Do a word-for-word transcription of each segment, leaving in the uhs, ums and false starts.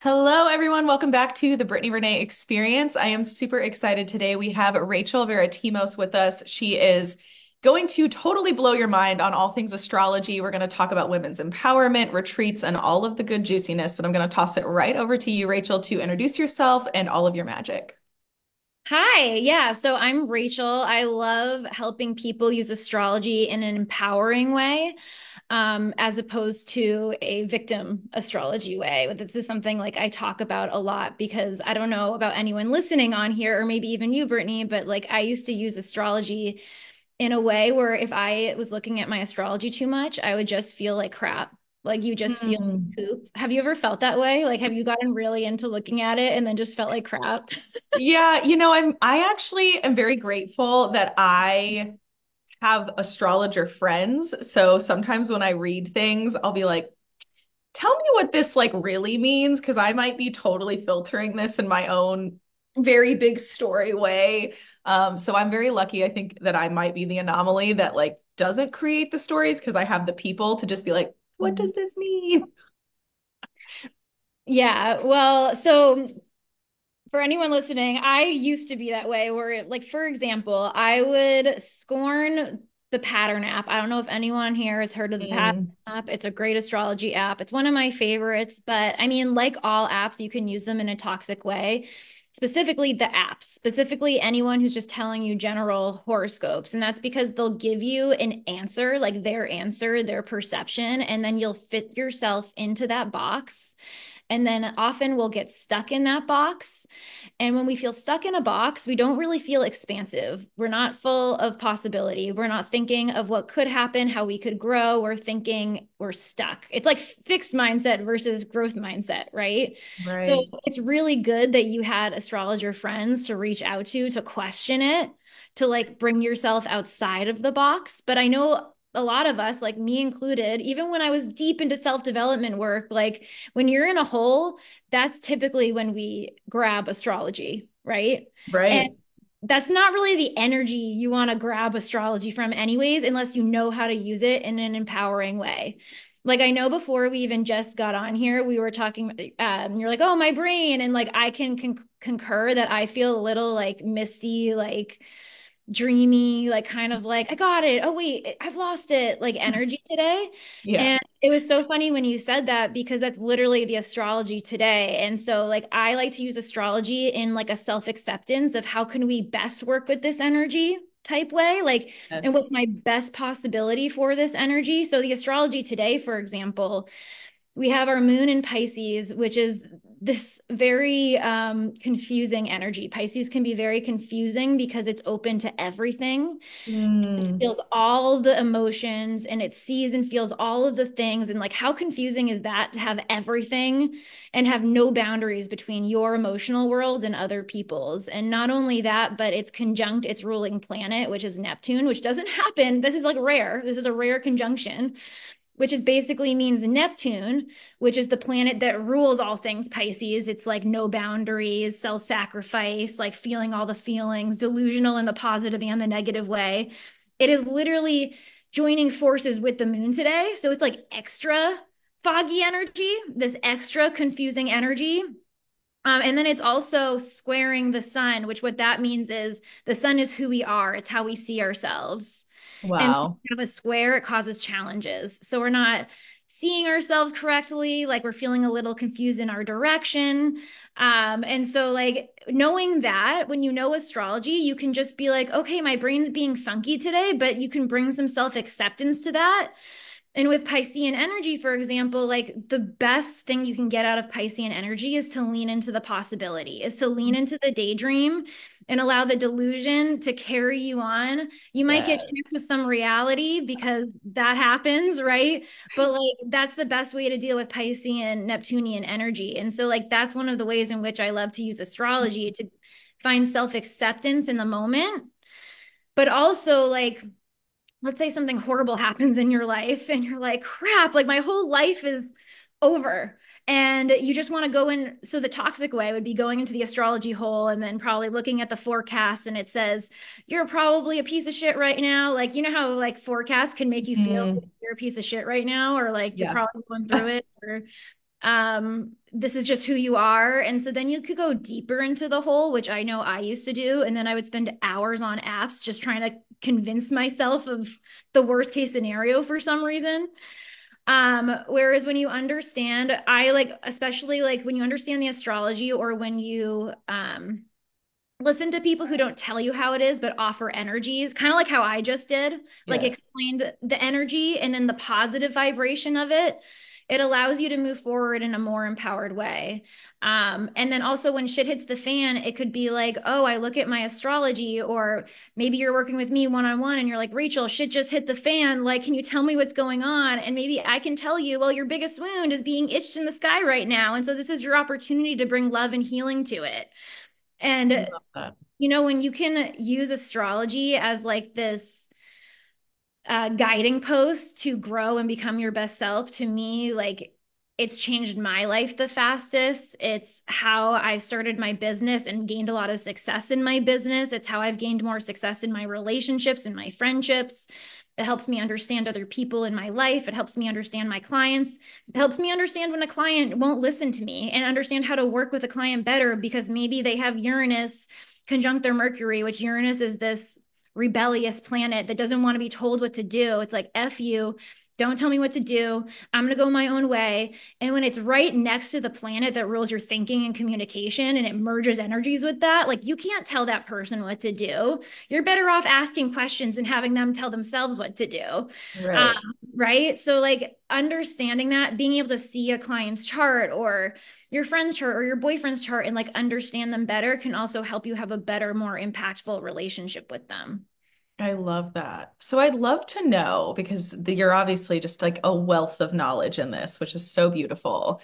Hello, everyone. Welcome back to the Brittany Renee Experience. I am super excited today. We have Rachel Varitimos with us. She is going to totally blow your mind on all things astrology. We're going to talk about women's empowerment, retreats, and all of the good juiciness, but I'm going to toss it right over to you, Rachel, to introduce yourself and all of your magic. Hi. Yeah. So I'm Rachel. I love helping people use astrology in an empowering way. Um, as opposed to a victim astrology way. This is something like I talk about a lot because I don't know about anyone listening on here or maybe even you, Brittany, but like I used to use astrology in a way where if I was looking at my astrology too much, I would just feel like crap. Like you just mm. feel like poop. Have you ever felt that way? Like, have you gotten really into looking at it and then just felt like crap? Yeah. You know, I'm, I actually am very grateful that I have astrologer friends. So sometimes when I read things, I'll be like, tell me what this like really means. Cause I might be totally filtering this in my own very big story way. Um, so I'm very lucky. I think that I might be the anomaly that like doesn't create the stories. Cause I have the people to just be like, what does this mean? Yeah. Well, so for anyone listening, I used to be that way where, like, for example, I would scorn the Pattern app. I don't know if anyone here has heard of the mm. Pattern app. It's a great astrology app. It's one of my favorites, but I mean, like all apps, you can use them in a toxic way, specifically the apps, specifically anyone who's just telling you general horoscopes. And that's because they'll give you an answer, like their answer, their perception, and then you'll fit yourself into that box. And then often we'll get stuck in that box. And when we feel stuck in a box, we don't really feel expansive. We're not full of possibility. We're not thinking of what could happen, how we could grow. We're thinking we're stuck. It's like fixed mindset versus growth mindset, right? Right. So it's really good that you had astrologer friends to reach out to, to question it, to like bring yourself outside of the box. But I know a lot of us, like me included, even when I was deep into self-development work, like when you're in a hole, that's typically when we grab astrology, right? Right. And that's not really the energy you want to grab astrology from anyways, unless you know how to use it in an empowering way. Like I know before we even just got on here, we were talking, um, you're like, oh, my brain. And like, I can con- concur that I feel a little like misty, like dreamy, like kind of like, I got it. Oh wait, I've lost it. Like energy today. Yeah. And it was so funny when you said that because that's literally the astrology today. And so like, I like to use astrology in like a self-acceptance of how can we best work with this energy type way, like, yes. And what's my best possibility for this energy? So the astrology today, for example, we have our moon in Pisces, which is this very um, confusing energy. Pisces can be very confusing because it's open to everything. Mm. It feels all the emotions and it sees and feels all of the things. And like, how confusing is that to have everything and have no boundaries between your emotional world and other people's? And not only that, but it's conjunct its ruling planet, which is Neptune, which doesn't happen. This is like rare. This is a rare conjunction, which is basically means Neptune, which is the planet that rules all things Pisces. It's like no boundaries, self-sacrifice, like feeling all the feelings, delusional in the positive and the negative way. It is literally joining forces with the moon today. So it's like extra foggy energy, this extra confusing energy. Um, and then it's also squaring the sun, which what that means is the sun is who we are. It's how we see ourselves. Wow. And if we have a square, it causes challenges. So we're not seeing ourselves correctly. Like we're feeling a little confused in our direction. Um, and so like knowing that when you know astrology, you can just be like, okay, my brain's being funky today, but you can bring some self-acceptance to that. And with Piscean energy, for example, like the best thing you can get out of Piscean energy is to lean into the possibility, is to lean into the daydream and allow the delusion to carry you on. You might yes. get checked with some reality because that happens, right? But like that's the best way to deal with Piscean, Neptunian energy. And so like that's one of the ways in which I love to use astrology to find self-acceptance in the moment, but also like let's say something horrible happens in your life and you're like, crap, like my whole life is over. And you just want to go in. So the toxic way would be going into the astrology hole and then probably looking at the forecast and it says, you're probably a piece of shit right now. Like, you know how like forecasts can make you feel mm. like you're a piece of shit right now, or like yeah. you're probably going through it, or Um, this is just who you are. And so then you could go deeper into the hole, which I know I used to do. And then I would spend hours on apps just trying to convince myself of the worst case scenario for some reason. Um, whereas when you understand, I like, especially like when you understand the astrology, or when you, um, listen to people who don't tell you how it is, but offer energies, kind of like how I just did, yes. like explained the energy and then the positive vibration of it. It allows you to move forward in a more empowered way. Um, and then also when shit hits the fan, it could be like, oh, I look at my astrology, or maybe you're working with me one-on-one and you're like, Rachel, shit just hit the fan. Like, can you tell me what's going on? And maybe I can tell you, well, your biggest wound is being itched in the sky right now. And so this is your opportunity to bring love and healing to it. And, you know, when you can use astrology as like this, Uh, guiding post to grow and become your best self, to me, like, it's changed my life the fastest. It's how I've started my business and gained a lot of success in my business. It's how I've gained more success in my relationships and my friendships. It helps me understand other people in my life. It helps me understand my clients. It helps me understand when a client won't listen to me, and understand how to work with a client better, because maybe they have Uranus conjunct their Mercury, which Uranus is this rebellious planet that doesn't want to be told what to do. It's like, F you, don't tell me what to do. I'm going to go my own way. And when it's right next to the planet that rules your thinking and communication, and it merges energies with that, like, you can't tell that person what to do. You're better off asking questions and having them tell themselves what to do. Right. Um, right? So like understanding that, being able to see a client's chart or your friend's chart or your boyfriend's chart and like understand them better can also help you have a better, more impactful relationship with them. I love that. So I'd love to know, because the, you're obviously just like a wealth of knowledge in this, which is so beautiful.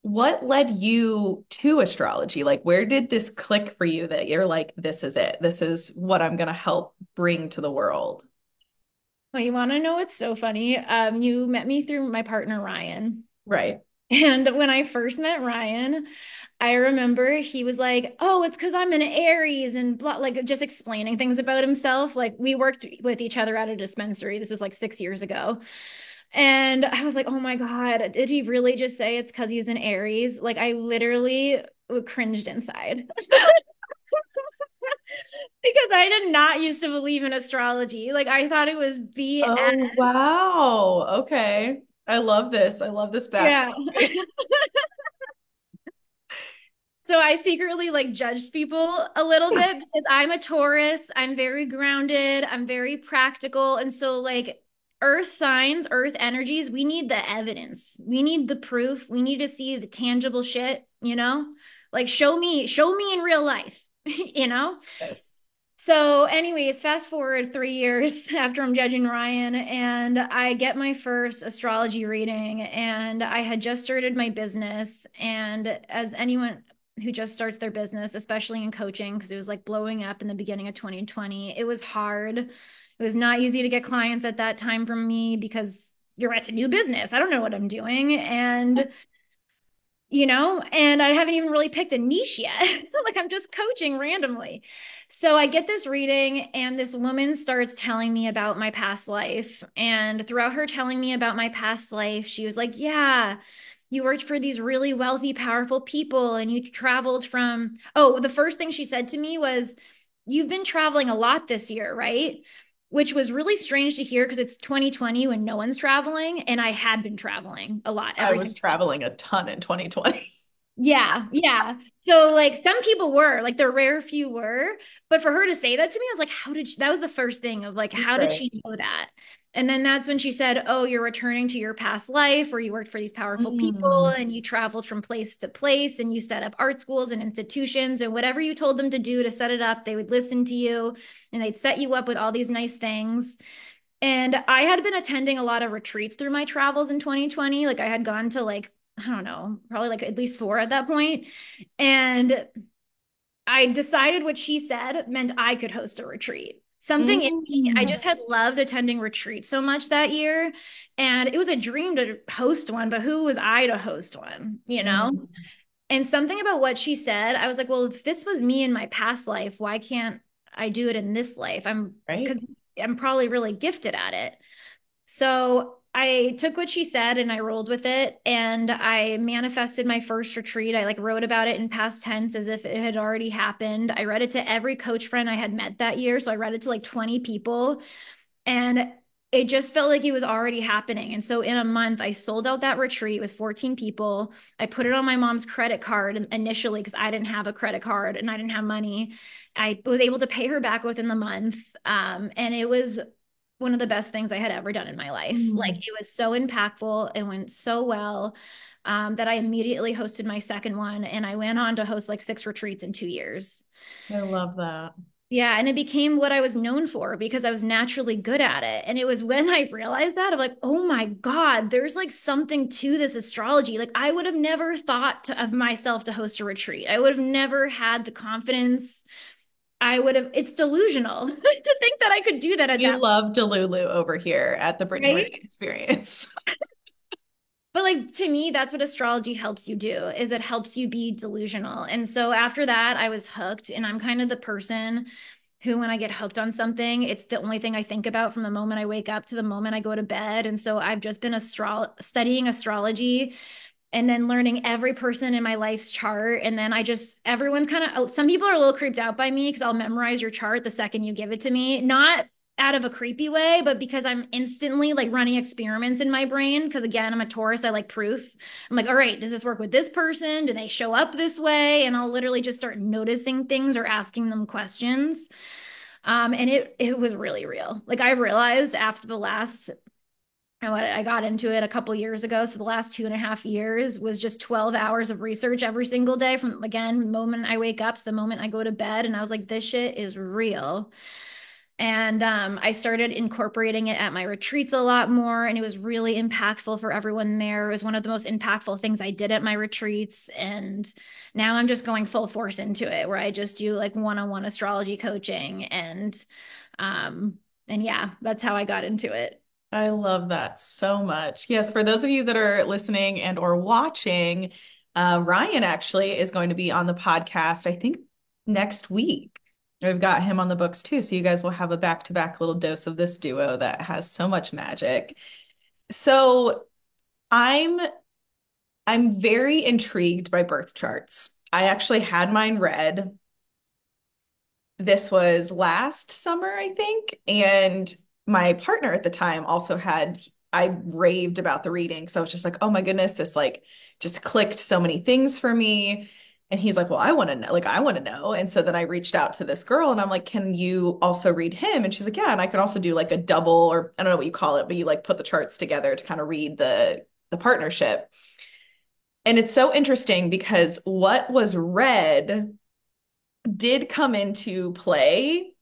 What led you to astrology? Like, where did this click for you that you're like, this is it, this is what I'm going to help bring to the world? Well, you want to know what's so funny? Um, you met me through my partner, Ryan. Right. And when I first met Ryan, I remember he was like, oh, it's because I'm an Aries and blah, like just explaining things about himself. Like, we worked with each other at a dispensary. This is like six years ago. And I was like, oh my God, did he really just say it's because he's an Aries? Like, I literally cringed inside. Because I did not used to believe in astrology. Like, I thought it was B S. Oh, wow. Okay. I love this. I love this backstory. Yeah. So I secretly like judged people a little bit because I'm a Taurus. I'm very grounded. I'm very practical. And so like earth signs, earth energies, we need the evidence. We need the proof. We need to see the tangible shit, you know, like show me, show me in real life, you know? Yes. So anyways, fast forward three years after I'm judging Ryan, and I get my first astrology reading, and I had just started my business. And as anyone who just starts their business, especially in coaching, because it was like blowing up in the beginning of twenty twenty, it was hard. It was not easy to get clients at that time from me, because you're at a new business. I don't know what I'm doing. And you know, and I haven't even really picked a niche yet. Like, I'm just coaching randomly. So I get this reading, and this woman starts telling me about my past life. And throughout her telling me about my past life, she was like, yeah, you worked for these really wealthy, powerful people, and you traveled from, oh, the first thing she said to me was, you've been traveling a lot this year, right? Which was really strange to hear, because it's twenty twenty when no one's traveling. And I had been traveling a lot. I was traveling a ton in twenty twenty. Yeah. Yeah. So like some people were, like the rare few were, but for her to say that to me, I was like, how did she, that was the first thing of like, how did she know that? And then that's when she said, oh, you're returning to your past life where you worked for these powerful mm. people, and you traveled from place to place, and you set up art schools and institutions, and whatever you told them to do to set it up, they would listen to you, and they'd set you up with all these nice things. And I had been attending a lot of retreats through my travels in twenty twenty. Like, I had gone to like, I don't know, probably like at least four at that point. And I decided what she said meant I could host a retreat. Something in me, I just had loved attending retreats so much that year. And it was a dream to host one, but who was I to host one, you know? Mm-hmm. And something about what she said, I was like, well, if this was me in my past life, why can't I do it in this life? I'm, right. 'Cause I'm probably really gifted at it. So I took what she said and I rolled with it, and I manifested my first retreat. I like wrote about it in past tense as if it had already happened. I read it to every coach friend I had met that year. So I read it to like twenty people, and it just felt like it was already happening. And so in a month, I sold out that retreat with fourteen people. I put it on my mom's credit card initially because I didn't have a credit card and I didn't have money. I was able to pay her back within the month. Um, and it was one of the best things I had ever done in my life. Mm-hmm. Like it was so impactful and went so well um, that I immediately hosted my second one, and I went on to host like six retreats in two years. I love that. Yeah. And it became what I was known for because I was naturally good at it. And it was when I realized that I'm like, oh my God, there's like something to this astrology. Like I would have never thought to, of myself to host a retreat. I would have never had the confidence. I would have, it's delusional to think that I could do that. At you that love Delulu over here at the Brittany Renee Experience. But like, to me, that's what astrology helps you do, is it helps you be delusional. And so after that, I was hooked, and I'm kind of the person who, when I get hooked on something, it's the only thing I think about from the moment I wake up to the moment I go to bed. And so I've just been astro- studying astrology and then learning every person in my life's chart. And then I just, everyone's kind of, some people are a little creeped out by me because I'll memorize your chart the second you give it to me. Not out of a creepy way, but because I'm instantly like running experiments in my brain. Cause again, I'm a Taurus. I like proof. I'm like, all right, does this work with this person? Do they show up this way? And I'll literally just start noticing things or asking them questions. Um, and it, it was really real. Like I realized after the last, I got into it a couple years ago. So the last two and a half years was just twelve hours of research every single day from, again, the moment I wake up to the moment I go to bed. And I was like, this shit is real. And um, I started incorporating it at my retreats a lot more, and it was really impactful for everyone there. It was one of the most impactful things I did at my retreats. And now I'm just going full force into it, where I just do like one-on-one astrology coaching. And, um, and yeah, that's how I got into it. I love that so much. Yes. For those of you that are listening and or watching, uh, Ryan actually is going to be on the podcast, I think next week. We've got him on the books too. So you guys will have a back-to-back little dose of this duo that has so much magic. So I'm, I'm very intrigued by birth charts. I actually had mine read. This was last summer, I think. And my partner at the time also had, I raved about the reading. So I was just like, oh my goodness, this like just clicked so many things for me. And he's like, well, I want to know, like, I want to know. And so then I reached out to this girl and I'm like, can you also read him? And she's like, yeah. And I could also do like a double, or I don't know what you call it, but you like put the charts together to kind of read the, the partnership. And it's so interesting because what was read did come into play,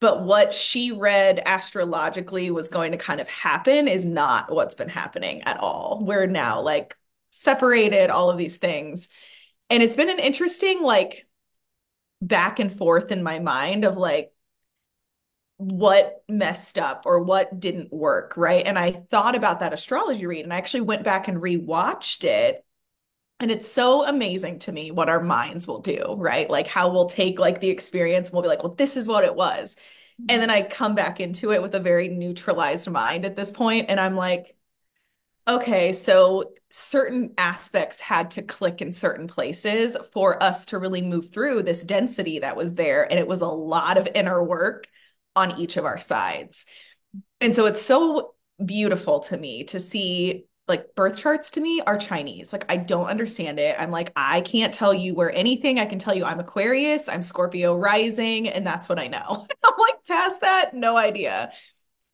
but what she read astrologically was going to kind of happen is not what's been happening at all. We're now like separated, all of these things. And it's been an interesting, like, back and forth in my mind of, like, what messed up or what didn't work, right? And I thought about that astrology read, and I actually went back and rewatched it. And it's so amazing to me what our minds will do, right? Like, how we'll take, like, the experience and we'll be like, well, this is what it was. And then I come back into it with a very neutralized mind at this point, and I'm like, okay, so certain aspects had to click in certain places for us to really move through this density that was there. And it was a lot of inner work on each of our sides. And so it's so beautiful to me to see, like, birth charts to me are Chinese. Like, I don't understand it. I'm like, I can't tell you where anything. I can tell you I'm Aquarius, I'm Scorpio rising, and that's what I know. I'm like, past that, no idea.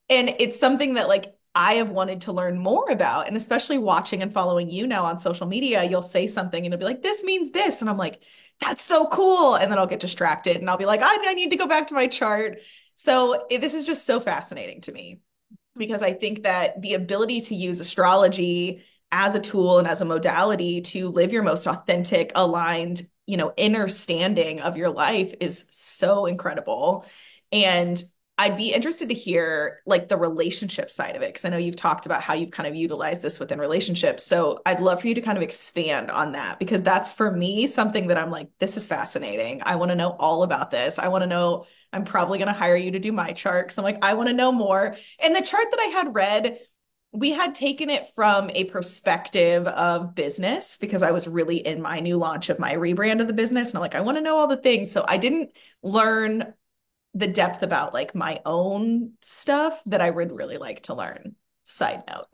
And it's something that, like, I have wanted to learn more about, and especially watching and following you now on social media, you'll say something and it'll be like, this means this. And I'm like, that's so cool. And then I'll get distracted and I'll be like, I, I need to go back to my chart. So it, this is just so fascinating to me, because I think that the ability to use astrology as a tool and as a modality to live your most authentic, aligned, you know, inner standing of your life is so incredible. And I'd be interested to hear, like, the relationship side of it, because I know you've talked about how you've kind of utilized this within relationships. So I'd love for you to kind of expand on that, because that's, for me, something that I'm like, this is fascinating. I want to know all about this. I want to know, I'm probably going to hire you to do my chart, because I'm like, I want to know more. And the chart that I had read we had taken it from a perspective of business because I was really in my new launch of my rebrand of the business. And I'm like, I want to know all the things. So I didn't learn the depth about like my own stuff that I would really like to learn. Side note.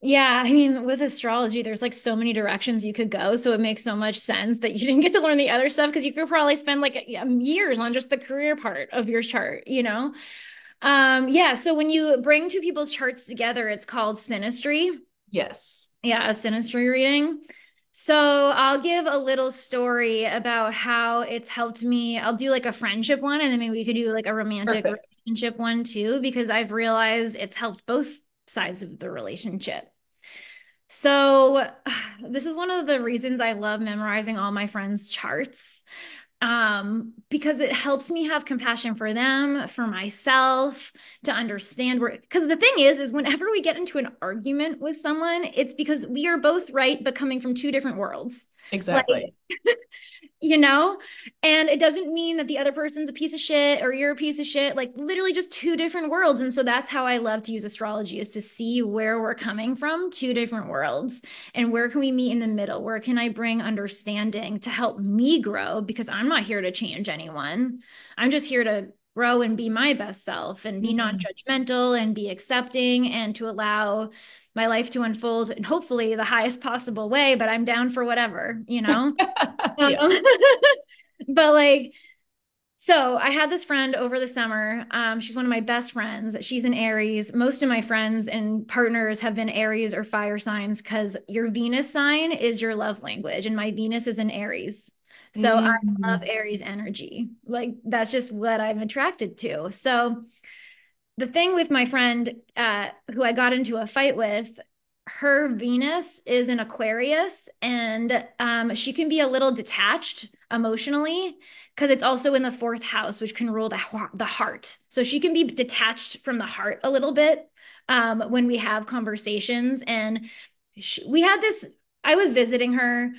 Yeah. I mean, with astrology, there's like so many directions you could go. So it makes so much sense that you didn't get to learn the other stuff, because you could probably spend like years on just the career part of your chart, you know? Um, yeah. So when you bring two people's charts together, it's called synastry. Yes. Yeah. A synastry reading. So I'll give a little story about how it's helped me. I'll do like a friendship one, and then maybe we could do like a romantic Perfect. relationship one too, because I've realized it's helped both sides of the relationship. So this is one of the reasons I love memorizing all my friends' charts, um, because it helps me have compassion for them, for myself, to understand where, because the thing is, is whenever we get into an argument with someone, it's because we are both right, but coming from two different worlds. Exactly. Like, you know, and it doesn't mean that the other person's a piece of shit or you're a piece of shit, like literally just two different worlds. And so that's how I love to use astrology, is to see where we're coming from, two different worlds, and where can we meet in the middle? Where can I bring understanding to help me grow? Because I'm not here to change anyone. I'm just here to grow and be my best self and be non-judgmental and be accepting and to allow my life to unfold in hopefully the highest possible way, but I'm down for whatever, you know? um, but like, so I had this friend over the summer. Um, she's one of my best friends. She's an Aries. Most of my friends and partners have been Aries or fire signs, because your Venus sign is your love language. And my Venus is an Aries. So mm. I love Aries energy. Like that's just what I'm attracted to. So the thing with my friend uh, who I got into a fight with, her Venus is an Aquarius, and um, she can be a little detached emotionally because it's also in the fourth house, which can rule the, the heart. So she can be detached from the heart a little bit um, when we have conversations. And she, we had this, I was visiting her.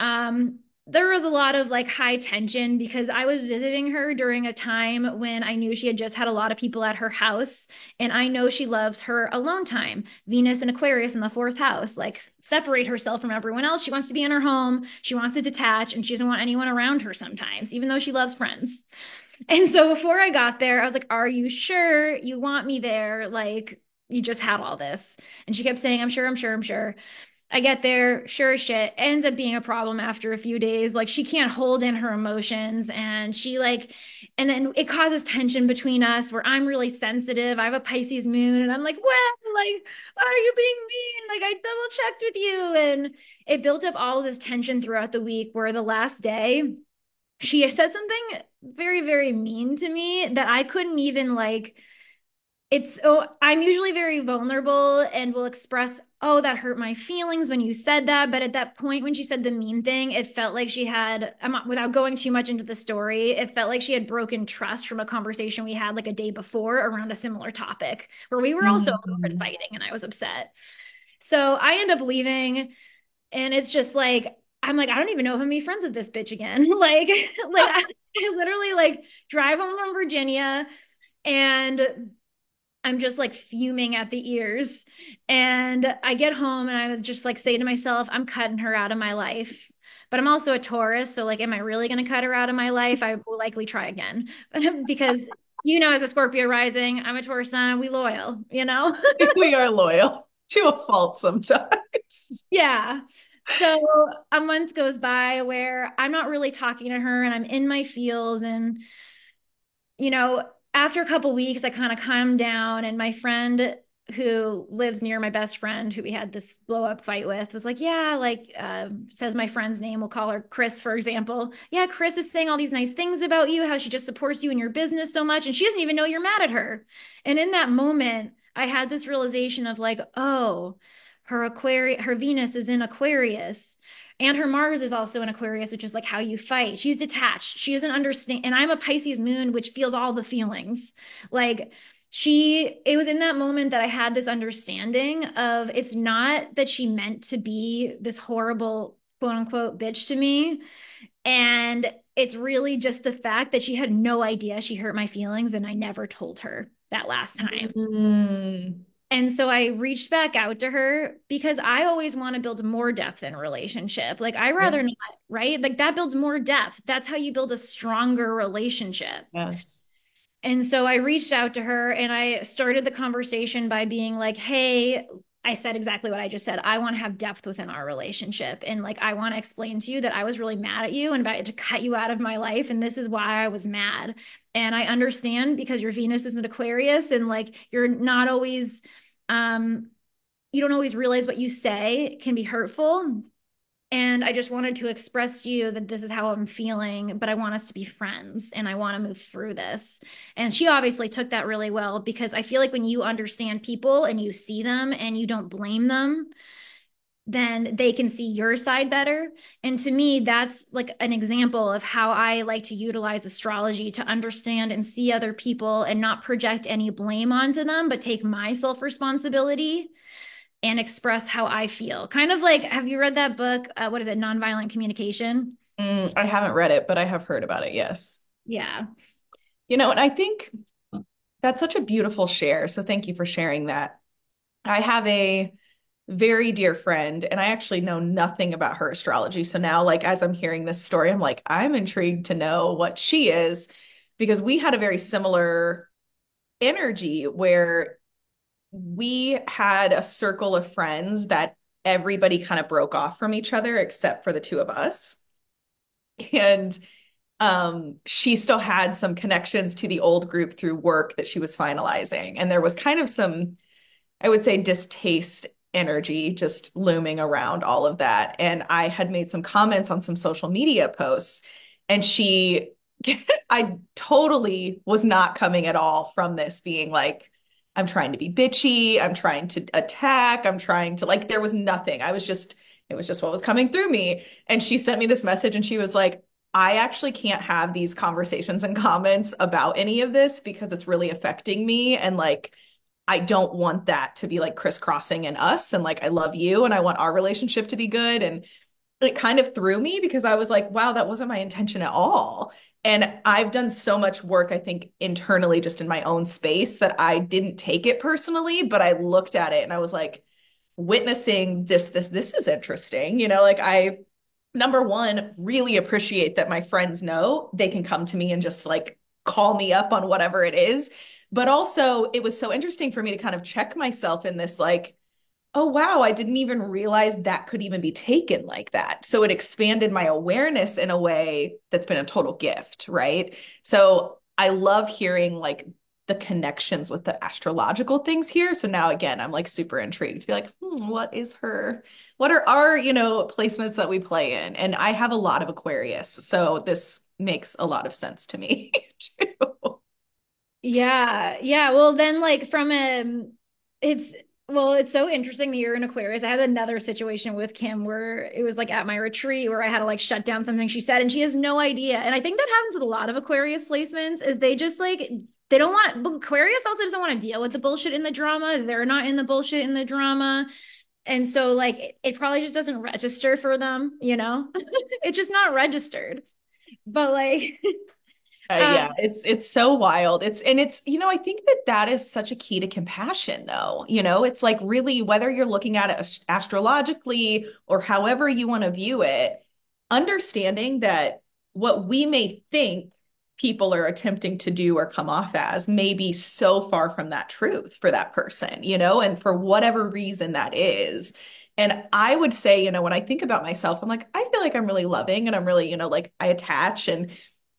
Um, there was a lot of like high tension because I was visiting her during a time when I knew she had just had a lot of people at her house. And I know she loves her alone time. Venus and Aquarius in the fourth house, like separate herself from everyone else. She wants to be in her home. She wants to detach, and she doesn't want anyone around her sometimes, even though she loves friends. And so before I got there, I was like, are you sure you want me there? Like you just had all this. And she kept saying, I'm sure, I'm sure, I'm sure. I get there, sure as shit, ends up being a problem after a few days. Like she can't hold in her emotions, and she like, and then it causes tension between us where I'm really sensitive. I have a Pisces moon, and I'm like, what? Like, are you being mean? Like I double checked with you. And it built up all this tension throughout the week, where the last day she said something very, very mean to me that I couldn't even like, it's, oh, I'm usually very vulnerable and will express, oh, that hurt my feelings when you said that. But at that point, when she said the mean thing, it felt like she had, without going too much into the story, it felt like she had broken trust from a conversation we had like a day before around a similar topic where we were also mm-hmm. fighting, and I was upset. So I end up leaving, and it's just like, I'm like, I don't even know if I'm gonna be friends with this bitch again. like, like I, I literally like drive home from Virginia, and I'm just like fuming at the ears, and I get home, and I just like say to myself, I'm cutting her out of my life, but I'm also a Taurus. So like, am I really going to cut her out of my life? I will likely try again because, you know, as a Scorpio rising, I'm a Taurus sun. We loyal, you know, we are loyal to a fault sometimes. Yeah. So a month goes by where I'm not really talking to her, and I'm in my feels, and, you know, after a couple weeks, I kind of calmed down, and my friend who lives near my best friend who we had this blow up fight with was like, yeah, like uh, says my friend's name. We'll call her Chris, for example. Yeah, Chris is saying all these nice things about you, how she just supports you in your business so much, and she doesn't even know you're mad at her. And in that moment, I had this realization of like, oh, her Aquarius, her Venus is in Aquarius. And her Mars is also in Aquarius, which is like how you fight. She's detached. She doesn't understand. And I'm a Pisces moon, which feels all the feelings. Like she, it was in that moment that I had this understanding of it's not that she meant to be this horrible, quote unquote, bitch to me. And it's really just the fact that she had no idea she hurt my feelings, and I never told her that last time. Mm. And so I reached back out to her because I always want to build more depth in relationship. Like I rather yeah. not, right? Like that builds more depth. That's how you build a stronger relationship. Yes. And so I reached out to her and I started the conversation by being like, hey, I said exactly what I just said. I want to have depth within our relationship. And like, I want to explain to you that I was really mad at you and about to cut you out of my life. And this is why I was mad. And I understand because your Venus is an Aquarius and like, you're not always... Um, you don't always realize what you say can be hurtful. And I just wanted to express to you that this is how I'm feeling, but I want us to be friends and I want to move through this. And she obviously took that really well, because I feel like when you understand people and you see them and you don't blame them, then they can see your side better. And to me, that's like an example of how I like to utilize astrology to understand and see other people and not project any blame onto them, but take my self-responsibility and express how I feel. Kind of like, have you read that book? Uh, what is it? Nonviolent Communication? Mm, I haven't read it, but I have heard about it. Yes. Yeah. You know, and I think that's such a beautiful share. So thank you for sharing that. I have a very dear friend, and I actually know nothing about her astrology. So now, like, as I'm hearing this story, I'm like, I'm intrigued to know what she is, because we had a very similar energy where we had a circle of friends that everybody kind of broke off from each other, except for the two of us. And um, she still had some connections to the old group through work that she was finalizing. And there was kind of some, I would say, distaste energy just looming around all of that. And I had made some comments on some social media posts, and she, I totally was not coming at all from this being like, I'm trying to be bitchy. I'm trying to attack. I'm trying to like, there was nothing. I was just, it was just what was coming through me. And she sent me this message and she was like, I actually can't have these conversations and comments about any of this because it's really affecting me. And like, I don't want that to be like crisscrossing in us. And like, I love you and I want our relationship to be good. And it kind of threw me because I was like, wow, that wasn't my intention at all. And I've done so much work, I think, internally, just in my own space, that I didn't take it personally, but I looked at it and I was like, witnessing this, this, this is interesting. You know, like I, number one, really appreciate that my friends know they can come to me and just like call me up on whatever it is. But also it was so interesting for me to kind of check myself in this, like, oh, wow, I didn't even realize that could even be taken like that. So it expanded my awareness in a way that's been a total gift, right? So I love hearing like the connections with the astrological things here. So now again, I'm like super intrigued to be like, hmm, what is her, what are our, you know, placements that we play in? And I have a lot of Aquarius, so this makes a lot of sense to me too. Yeah. Yeah. Well, then like from a, it's, well, it's so interesting that you're in Aquarius. I had another situation with Kim where it was like at my retreat where I had to like shut down something she said, and she has no idea. And I think that happens with a lot of Aquarius placements is they just like, they don't want, Aquarius also doesn't want to deal with the bullshit in the drama. They're not in the bullshit in the drama. And so like, it, it probably just doesn't register for them, you know, it's just not registered, but like, Uh, yeah, it's, it's so wild. It's, and it's, you know, I think that that is such a key to compassion though. You know, it's like really, whether you're looking at it astrologically or however you want to view it, understanding that what we may think people are attempting to do or come off as may be so far from that truth for that person, you know, and for whatever reason that is. And I would say, you know, when I think about myself, I'm like, I feel like I'm really loving and I'm really, you know, like I attach and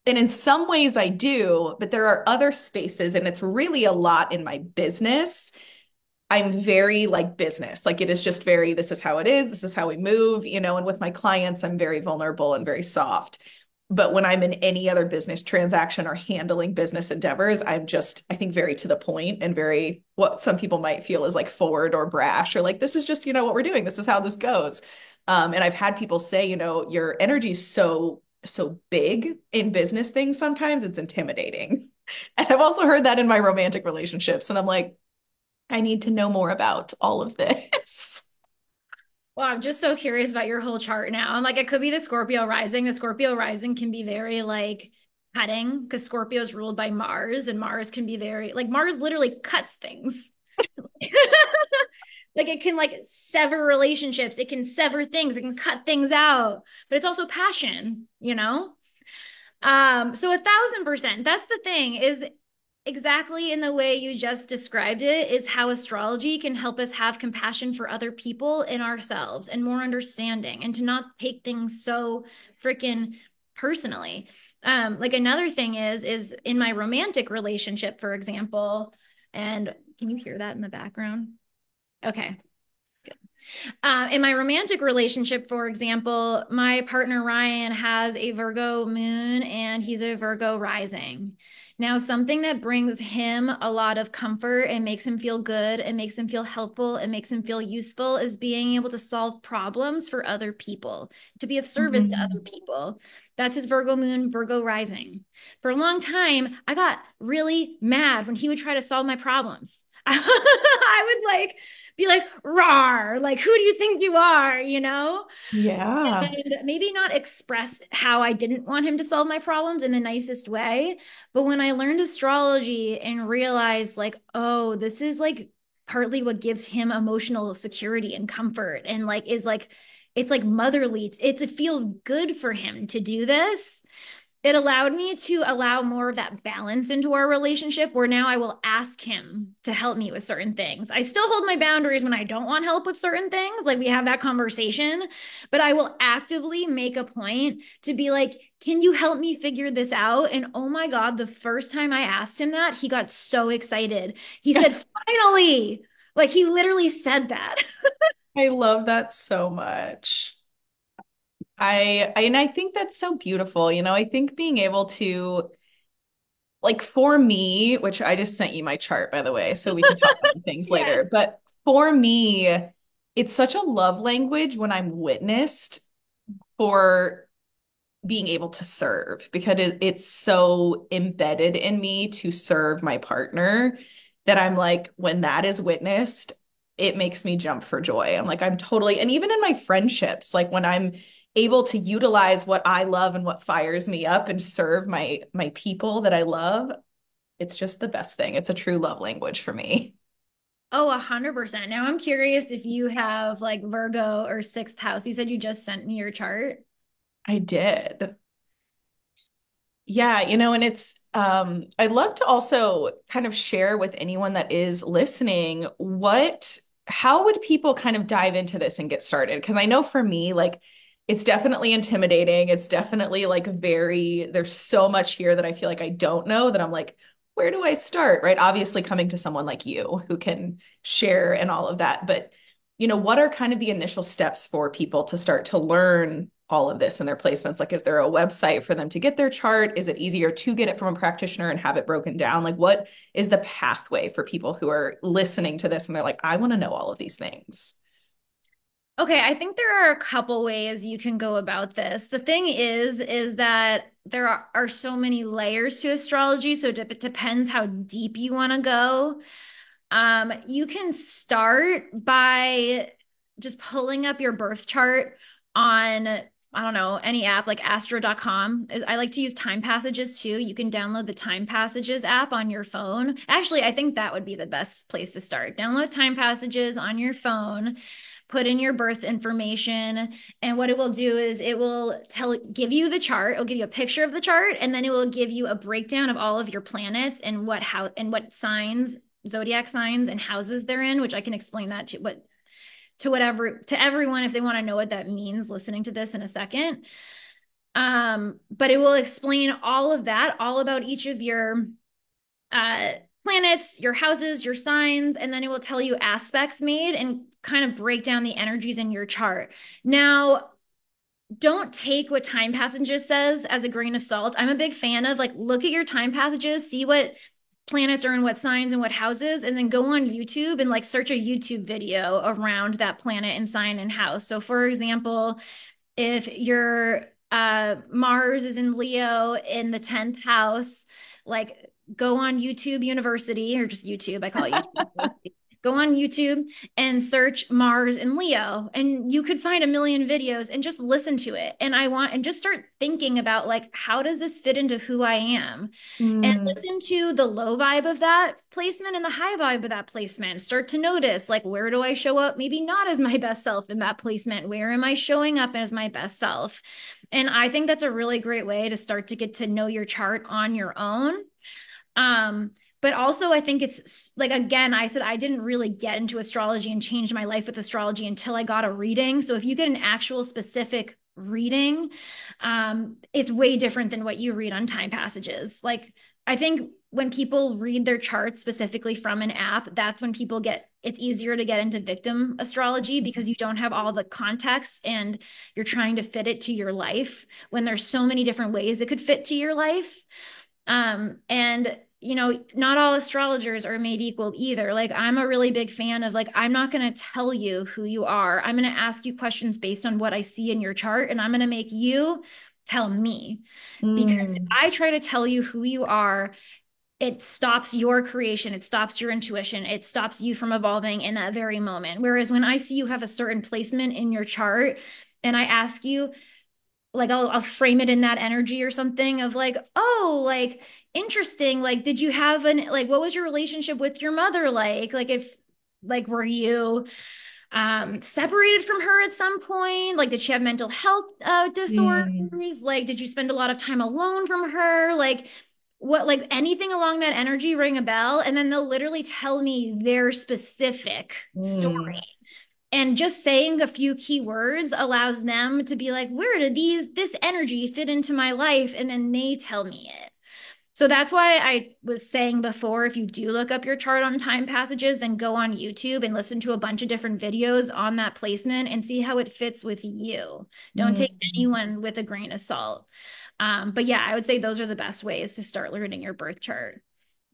And in some ways I do, but there are other spaces, and it's really a lot in my business. I'm very like business, like it is just very, this is how it is. This is how we move, you know, and with my clients, I'm very vulnerable and very soft. But when I'm in any other business transaction or handling business endeavors, I'm just, I think, very to the point and very what some people might feel is like forward or brash or like, this is just, you know, what we're doing. This is how this goes. Um, and I've had people say, you know, your energy is so so big in business things, sometimes it's intimidating. And I've also heard that in my romantic relationships. And I'm like, I need to know more about all of this. Well, I'm just so curious about your whole chart now. And like, it could be the Scorpio rising. The Scorpio rising can be very like cutting because Scorpio is ruled by Mars, and Mars can be very like, Mars literally cuts things. Like it can like sever relationships. It can sever things. It can cut things out, but it's also passion, you know? Um, so a thousand percent, that's the thing, is exactly in the way you just described it is how astrology can help us have compassion for other people and ourselves and more understanding and to not take things so freaking personally. Um, like another thing is, is in my romantic relationship, for example, and can you hear that in the background? Okay. Good. Uh, in my romantic relationship, for example, my partner Ryan has a Virgo moon and he's a Virgo rising. Now, something that brings him a lot of comfort and makes him feel good, it makes him feel helpful, it makes him feel useful is being able to solve problems for other people, to be of service mm-hmm. to other people. That's his Virgo moon, Virgo rising. For a long time, I got really mad when he would try to solve my problems. I would like be like, rawr, like, who do you think you are? You know? Yeah. And maybe not express how I didn't want him to solve my problems in the nicest way. But when I learned astrology and realized like, oh, this is like partly what gives him emotional security and comfort and like, is like, it's like motherly. It's, it feels good for him to do this. It allowed me to allow more of that balance into our relationship where now I will ask him to help me with certain things. I still hold my boundaries when I don't want help with certain things. Like we have that conversation, but I will actively make a point to be like, can you help me figure this out? And oh my God, the first time I asked him that, he got so excited. He said, finally, like he literally said that. I love that so much. I, I, and I think that's so beautiful. You know, I think being able to, like for me, which I just sent you my chart, by the way, so we can talk about things yeah. later, but for me, it's such a love language when I'm witnessed for being able to serve, because it's so embedded in me to serve my partner that I'm like, when that is witnessed, it makes me jump for joy. I'm like, I'm totally, and even in my friendships, like when I'm able to utilize what I love and what fires me up and serve my my people that I love, it's just the best thing. It's a true love language for me. Oh, a hundred percent. Now I'm curious if you have like Virgo or sixth house. You said you just sent me your chart. I did. Yeah, you know, and it's, um, I'd love to also kind of share with anyone that is listening, what, how would people kind of dive into this and get started? Because I know for me, like, it's definitely intimidating. It's definitely like very, there's so much here that I feel like I don't know that I'm like, where do I start? Right. Obviously coming to someone like you who can share and all of that, but you know, what are kind of the initial steps for people to start to learn all of this in their placements? Like, is there a website for them to get their chart? Is it easier to get it from a practitioner and have it broken down? Like, what is the pathway for people who are listening to this and they're like, I want to know all of these things? Okay, I think there are a couple ways you can go about this. The thing is, is that there are, are so many layers to astrology, so it depends how deep you want to go. Um, you can start by just pulling up your birth chart on, I don't know, any app like astro dot com. I like to use Time Passages too. You can download the Time Passages app on your phone. Actually, I think that would be the best place to start. Download Time Passages on your phone. Put in your birth information, and what it will do is it will tell, give you the chart. It'll give you a picture of the chart, and then it will give you a breakdown of all of your planets and what how and what signs, zodiac signs, and houses they're in. Which I can explain that to what to whatever to everyone if they want to know what that means. Listening to this in a second, um, but it will explain all of that, all about each of your uh, planets, your houses, your signs, and then it will tell you aspects made and kind of break down the energies in your chart. Now, don't take what Time Passages says as a grain of salt. I'm a big fan of like, look at your Time Passages, see what planets are in what signs and what houses, and then go on YouTube and like search a YouTube video around that planet and sign and house. So for example, if your uh, Mars is in Leo in the tenth house, like go on YouTube University or just YouTube, I call it YouTube go on YouTube and search Mars and Leo, and you could find a million videos and just listen to it. And I want, and just start thinking about like, how does this fit into who I am? Mm. And listen to the low vibe of that placement and the high vibe of that placement. Start to notice, like, where do I show up? Maybe not as my best self in that placement. Where am I showing up as my best self? And I think that's a really great way to start to get to know your chart on your own. Um, But also I think it's like, again, I said, I didn't really get into astrology and change my life with astrology until I got a reading. So if you get an actual specific reading, um, it's way different than what you read on Time Passages. Like, I think when people read their charts specifically from an app, that's when people get, it's easier to get into victim astrology, because you don't have all the context and you're trying to fit it to your life when there's so many different ways it could fit to your life. Um, and you know, not all astrologers are made equal either. Like, I'm a really big fan of like, I'm not going to tell you who you are. I'm going to ask you questions based on what I see in your chart. And I'm going to make you tell me, mm. because if I try to tell you who you are, it stops your creation. It stops your intuition. It stops you from evolving in that very moment. Whereas when I see you have a certain placement in your chart and I ask you, like, I'll, I'll frame it in that energy or something of like, oh, like, interesting. Like, did you have an, like, what was your relationship with your mother? Like, like if, like, were you um, separated from her at some point? Like, did she have mental health uh, disorders? Mm. Like, did you spend a lot of time alone from her? Like, what, like anything along that energy, ring a bell. And then they'll literally tell me their specific mm. story. And just saying a few key words allows them to be like, where do these, this energy fit into my life? And then they tell me it. So that's why I was saying before, if you do look up your chart on Time Passages, then go on YouTube and listen to a bunch of different videos on that placement and see how it fits with you. Don't mm. take anyone with a grain of salt. Um, but yeah, I would say those are the best ways to start learning your birth chart.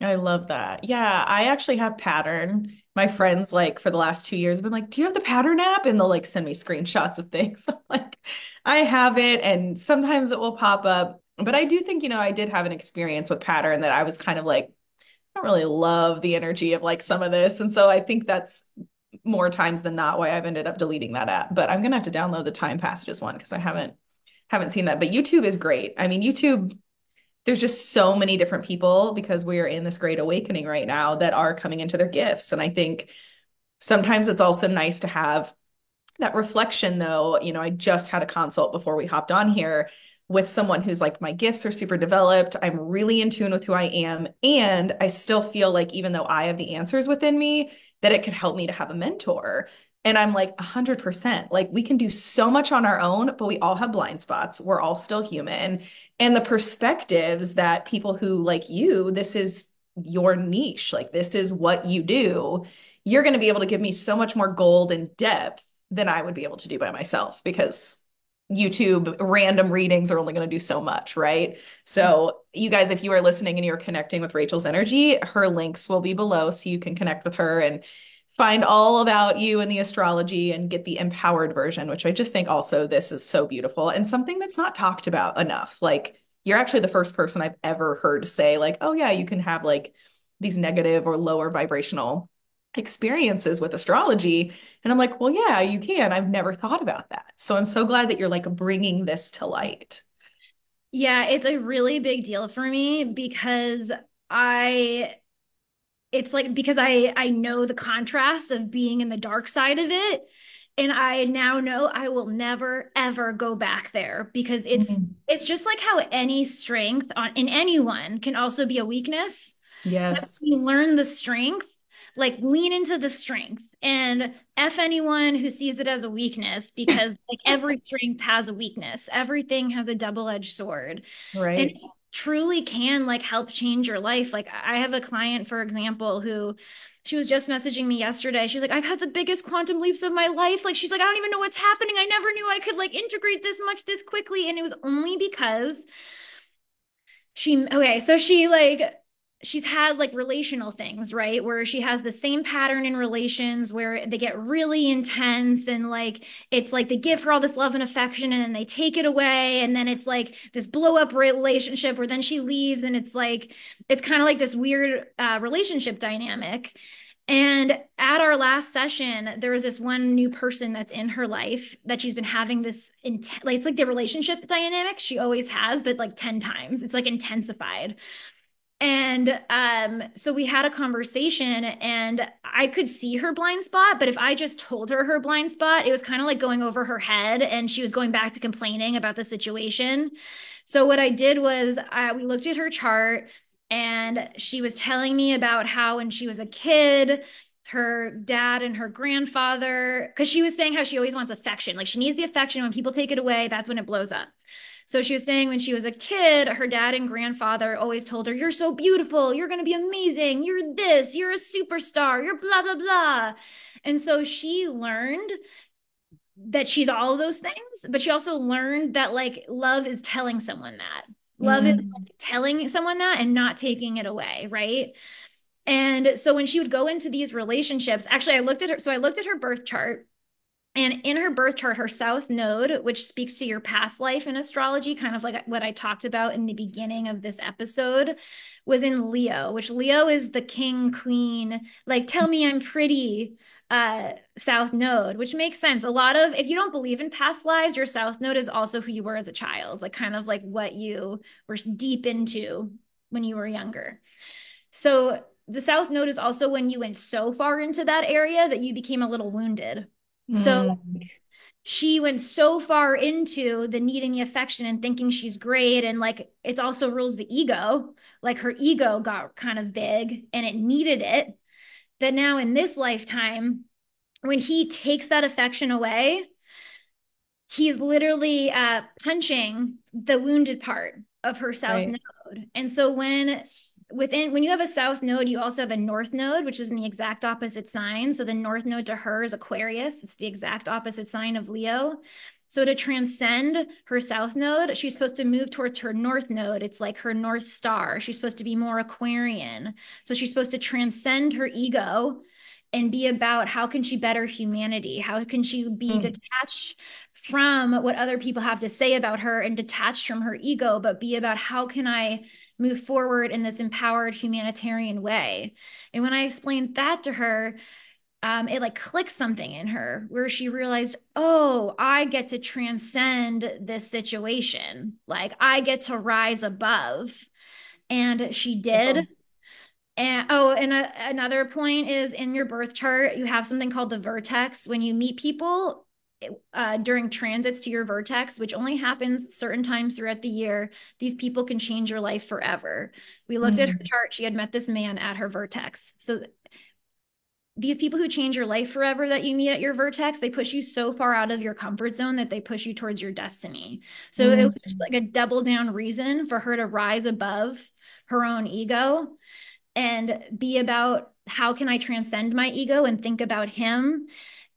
I love that. Yeah. I actually have Pattern. My friends, like, for the last two years have been like, do you have the Pattern app? And they'll like send me screenshots of things. I'm like, I have it. And sometimes it will pop up. But I do think, you know, I did have an experience with Pattern that I was kind of like, I don't really love the energy of like some of this. And so I think that's more times than not why I've ended up deleting that app. But I'm going to have to download the Time Passages one, because I haven't, haven't seen that. But YouTube is great. I mean, YouTube, there's just so many different people, because we are in this great awakening right now, that are coming into their gifts. And I think sometimes it's also nice to have that reflection though. You know, I just had a consult before we hopped on here with someone who's like, my gifts are super developed. I'm really in tune with who I am. And I still feel like, even though I have the answers within me, that it could help me to have a mentor. And I'm like, a hundred percent, like, we can do so much on our own, but we all have blind spots. We're all still human. And the perspectives that people who, like you, this is your niche, like, this is what you do. You're going to be able to give me so much more gold and depth than I would be able to do by myself, because YouTube random readings are only going to do so much, right? So you guys, if you are listening and you're connecting with Rachel's energy, her links will be below, so you can connect with her and find all about you and the astrology and get the empowered version, which I just think also this is so beautiful and something that's not talked about enough. Like, you're actually the first person I've ever heard say like, oh yeah, you can have like these negative or lower vibrational experiences with astrology. And I'm like, well, yeah, you can. I've never thought about that. So I'm so glad that you're like bringing this to light. Yeah, it's a really big deal for me, because I, it's like, because I, I know the contrast of being in the dark side of it. And I now know I will never, ever go back there, because it's, mm-hmm. it's just like how any strength on, in anyone can also be a weakness. Yes. You learn the strength. Like, lean into the strength and F anyone who sees it as a weakness, because like every strength has a weakness. Everything has a double-edged sword. Right. And it truly can like help change your life. Like, I have a client, for example, who she was just messaging me yesterday. She's like, I've had the biggest quantum leaps of my life. Like, she's like, I don't even know what's happening. I never knew I could like integrate this much this quickly. And it was only because she, okay. So she like, she's had like relational things, right? Where she has the same pattern in relations where they get really intense and like, it's like they give her all this love and affection and then they take it away. And then it's like this blow up relationship where then she leaves. And it's like, it's kind of like this weird uh, relationship dynamic. And at our last session, there was this one new person that's in her life that she's been having this, int- like, it's like the relationship dynamic she always has, but like ten times, it's like intensified. And um, so we had a conversation and I could see her blind spot, but if I just told her her blind spot, it was kind of like going over her head and she was going back to complaining about the situation. So what I did was uh, we looked at her chart. And she was telling me about how when she was a kid, her dad and her grandfather, because she was saying how she always wants affection. Like she needs the affection. When people take it away, that's when it blows up. So she was saying when she was a kid, her dad and grandfather always told her, you're so beautiful. You're going to be amazing. You're this. You're a superstar. You're blah, blah, blah. And so she learned that she's all of those things. But she also learned that like love is telling someone that. Love is like telling someone that and not taking it away, right? And so when she would go into these relationships, actually I looked at her, so I looked at her birth chart, and in her birth chart, her south node, which speaks to your past life in astrology, kind of like what I talked about in the beginning of this episode, was in Leo, which Leo is the king, queen, like tell me I'm pretty, uh, south node, which makes sense. A lot of, if you don't believe in past lives, your south node is also who you were as a child, like kind of like what you were deep into when you were younger. So the south node is also when you went so far into that area that you became a little wounded. Mm. So she went so far into the needing the affection and thinking she's great. And like, it also rules the ego. Like her ego got kind of big and it needed it. That now in this lifetime, when he takes that affection away, he's literally uh, punching the wounded part of her south right. node. And so when within when you have a south node, you also have a north node, which is in the exact opposite sign. So the north node to her is Aquarius. It's the exact opposite sign of Leo. So to transcend her south node, she's supposed to move towards her north node. It's like her north star. She's supposed to be more Aquarian. So she's supposed to transcend her ego and be about how can she better humanity? How can she be mm. detached from what other people have to say about her and detached from her ego, but be about how can I move forward in this empowered humanitarian way? And when I explained that to her, Um, it like clicked something in her where she realized, oh, I get to transcend this situation. Like I get to rise above. And she did. Oh. And oh, and a, another point is in your birth chart, you have something called the vertex. When you meet people uh, during transits to your vertex, which only happens certain times throughout the year, these people can change your life forever. We looked mm. at her chart. She had met this man at her vertex. So these people who change your life forever that you meet at your vertex, they push you so far out of your comfort zone that they push you towards your destiny. So mm-hmm. it was just like a double down reason for her to rise above her own ego and be about how can I transcend my ego and think about him.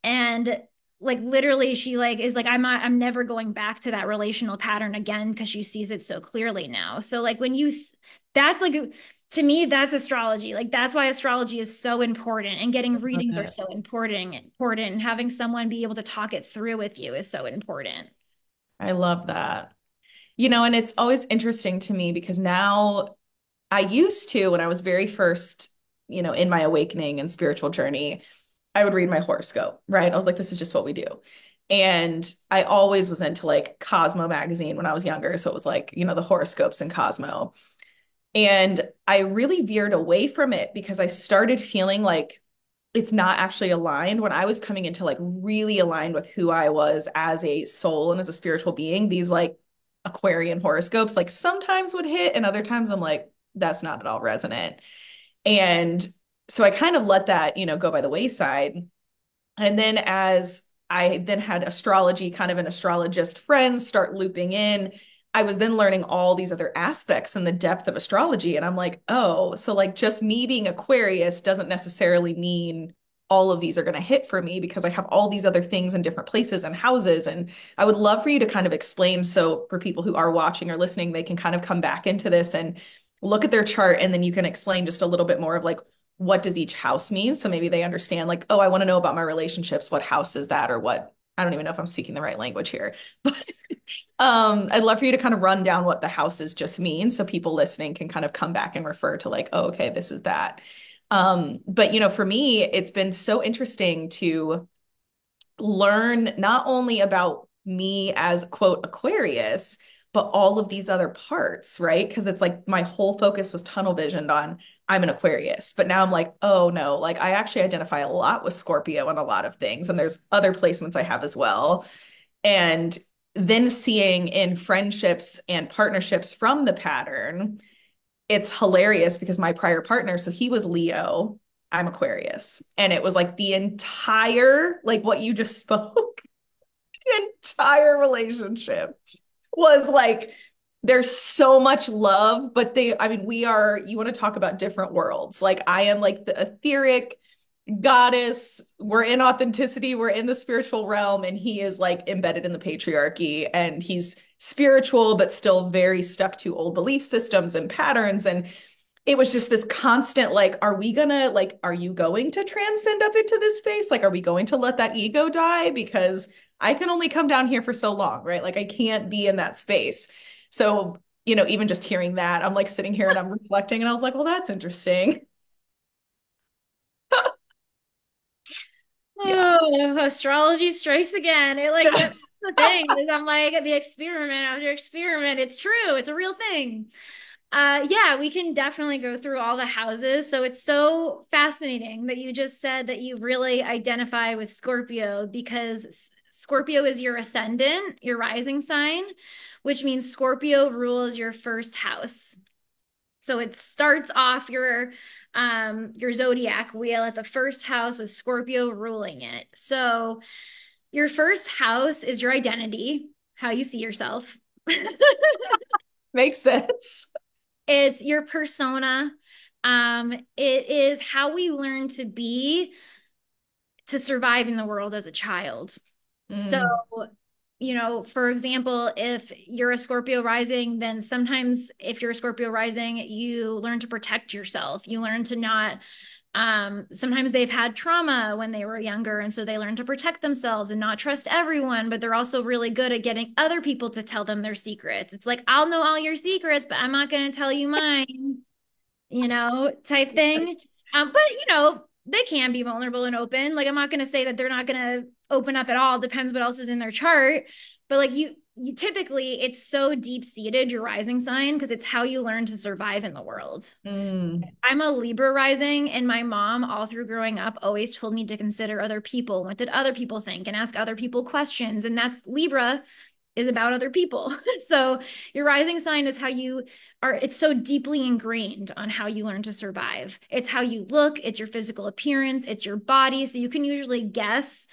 And like, literally she like, is like, I'm not, I'm never going back to that relational pattern again. Cause she sees it so clearly now. So like when you, that's like, to me, that's astrology. Like, that's why astrology is so important and getting readings are so important, important. And having someone be able to talk it through with you is so important. I love that. You know, and it's always interesting to me because now I used to, when I was very first, you know, in my awakening and spiritual journey, I would read my horoscope, right? I was like, this is just what we do. And I always was into like Cosmo magazine when I was younger. So it was like, you know, the horoscopes and Cosmo. And I really veered away from it because I started feeling like it's not actually aligned when I was coming into like really aligned with who I was as a soul and as a spiritual being. These like Aquarian horoscopes, like sometimes would hit and other times I'm like, that's not at all resonant. And so I kind of let that, you know, go by the wayside. And then as I then had astrology, kind of an astrologist friend start looping in, I was then learning all these other aspects and the depth of astrology. And I'm like, oh, so like just me being Aquarius doesn't necessarily mean all of these are going to hit for me because I have all these other things in different places and houses. And I would love for you to kind of explain. So for people who are watching or listening, they can kind of come back into this and look at their chart. And then you can explain just a little bit more of like, what does each house mean? So maybe they understand like, oh, I want to know about my relationships. What house is that? Or what, I don't even know if I'm speaking the right language here, but um, I'd love for you to kind of run down what the houses just mean so people listening can kind of come back and refer to like, oh, okay, this is that. Um, but, you know, for me, it's been so interesting to learn not only about me as, quote, Aquarius, but all of these other parts, right? Because it's like my whole focus was tunnel visioned on I'm an Aquarius, but now I'm like, oh no, like I actually identify a lot with Scorpio on a lot of things. And there's other placements I have as well. And then seeing in friendships and partnerships from the pattern, it's hilarious because my prior partner, so he was Leo, I'm Aquarius. And it was like the entire, like what you just spoke, the entire relationship was like, there's so much love, but they, I mean, we are, you want to talk about different worlds. Like I am like the etheric goddess. We're in authenticity. We're in the spiritual realm. And he is like embedded in the patriarchy, and he's spiritual, but still very stuck to old belief systems and patterns. And it was just this constant, like, are we gonna, like, are you going to transcend up into this space? Like, are we going to let that ego die? Because I can only come down here for so long, right? Like I can't be in that space. So, you know, even just hearing that, I'm like sitting here and I'm reflecting and I was like, well, that's interesting. Yeah. Oh, astrology strikes again. It like, that's the thing is I'm like the experiment after experiment. It's true. It's a real thing. Uh, yeah, we can definitely go through all the houses. So it's so fascinating that you just said that you really identify with Scorpio, because Scorpio is your ascendant, your rising sign, which means Scorpio rules your first house. So it starts off your um, your zodiac wheel at the first house with Scorpio ruling it. So your first house is your identity, how you see yourself. Makes sense. It's your persona. Um, it is how we learn to be to survive in the world as a child. Mm. So you know, for example, if you're a Scorpio rising, then sometimes if you're a Scorpio rising, you learn to protect yourself. You learn to not, um, sometimes they've had trauma when they were younger. And so they learn to protect themselves and not trust everyone, but they're also really good at getting other people to tell them their secrets. It's like, I'll know all your secrets, but I'm not going to tell you mine, you know, type thing. Um, but you know, they can be vulnerable and open. Like, I'm not going to say that they're not going to open up at all. Depends what else is in their chart. But like you, you typically, it's so deep seated, your rising sign, because it's how you learn to survive in the world. Mm. I'm a Libra rising, and my mom all through growing up always told me to consider other people. What did other people think? And ask other people questions. And that's Libra is about other people. So your rising sign is how you are. It's so deeply ingrained on how you learn to survive. It's how you look. It's your physical appearance. It's your body. So you can usually guess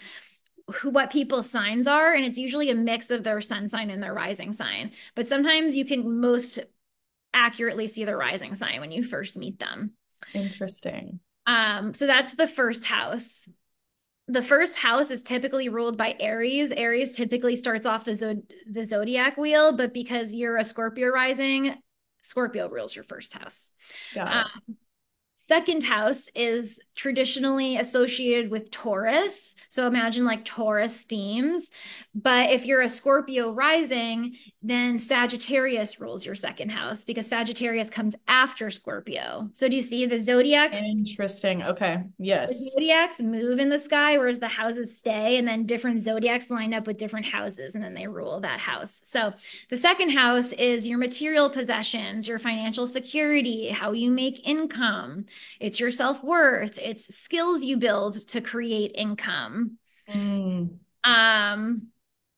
who, what people's signs are. And it's usually a mix of their sun sign and their rising sign. But sometimes you can most accurately see the rising sign when you first meet them. Interesting. Um, so that's the first house. The first house is typically ruled by Aries. Aries typically starts off the, zo- the zodiac wheel, but because you're a Scorpio rising, Scorpio rules your first house. Got it. Um, second house is traditionally associated with Taurus. So imagine like Taurus themes. But if you're a Scorpio rising, then Sagittarius rules your second house because Sagittarius comes after Scorpio. So do you see the zodiac? Interesting. Okay. Yes. The zodiacs move in the sky, whereas the houses stay, and then different zodiacs line up with different houses and then they rule that house. So the second house is your material possessions, your financial security, how you make income. It's your self-worth. It's skills you build to create income. Mm. Um,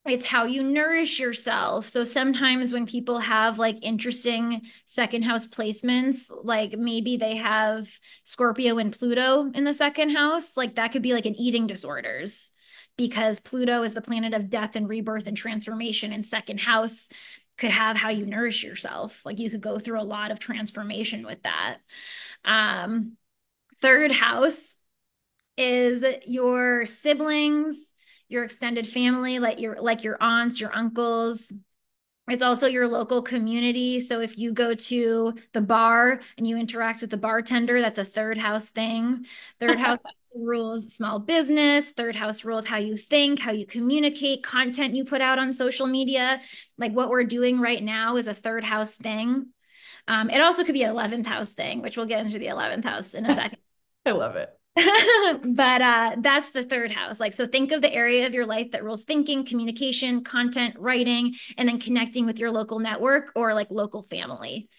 it's how you nourish yourself. So sometimes when people have like interesting second house placements, like maybe they have Scorpio and Pluto in the second house, like that could be like an eating disorders because Pluto is the planet of death and rebirth and transformation, and second house could have how you nourish yourself. Like you could go through a lot of transformation with that. Um, third house is your siblings, your extended family, like your, like your aunts, your uncles. It's also your local community. So if you go to the bar and you interact with the bartender, that's a third house thing. Third house rules small business. Third house rules how you think, how you communicate, content you put out on social media. Like what we're doing right now is a third house thing. Um, it also could be an eleventh house thing, which we'll get into the eleventh house in a second. I love it. But uh, that's the third house. Like, so think of the area of your life that rules thinking, communication, content, writing, and then connecting with your local network or like local family.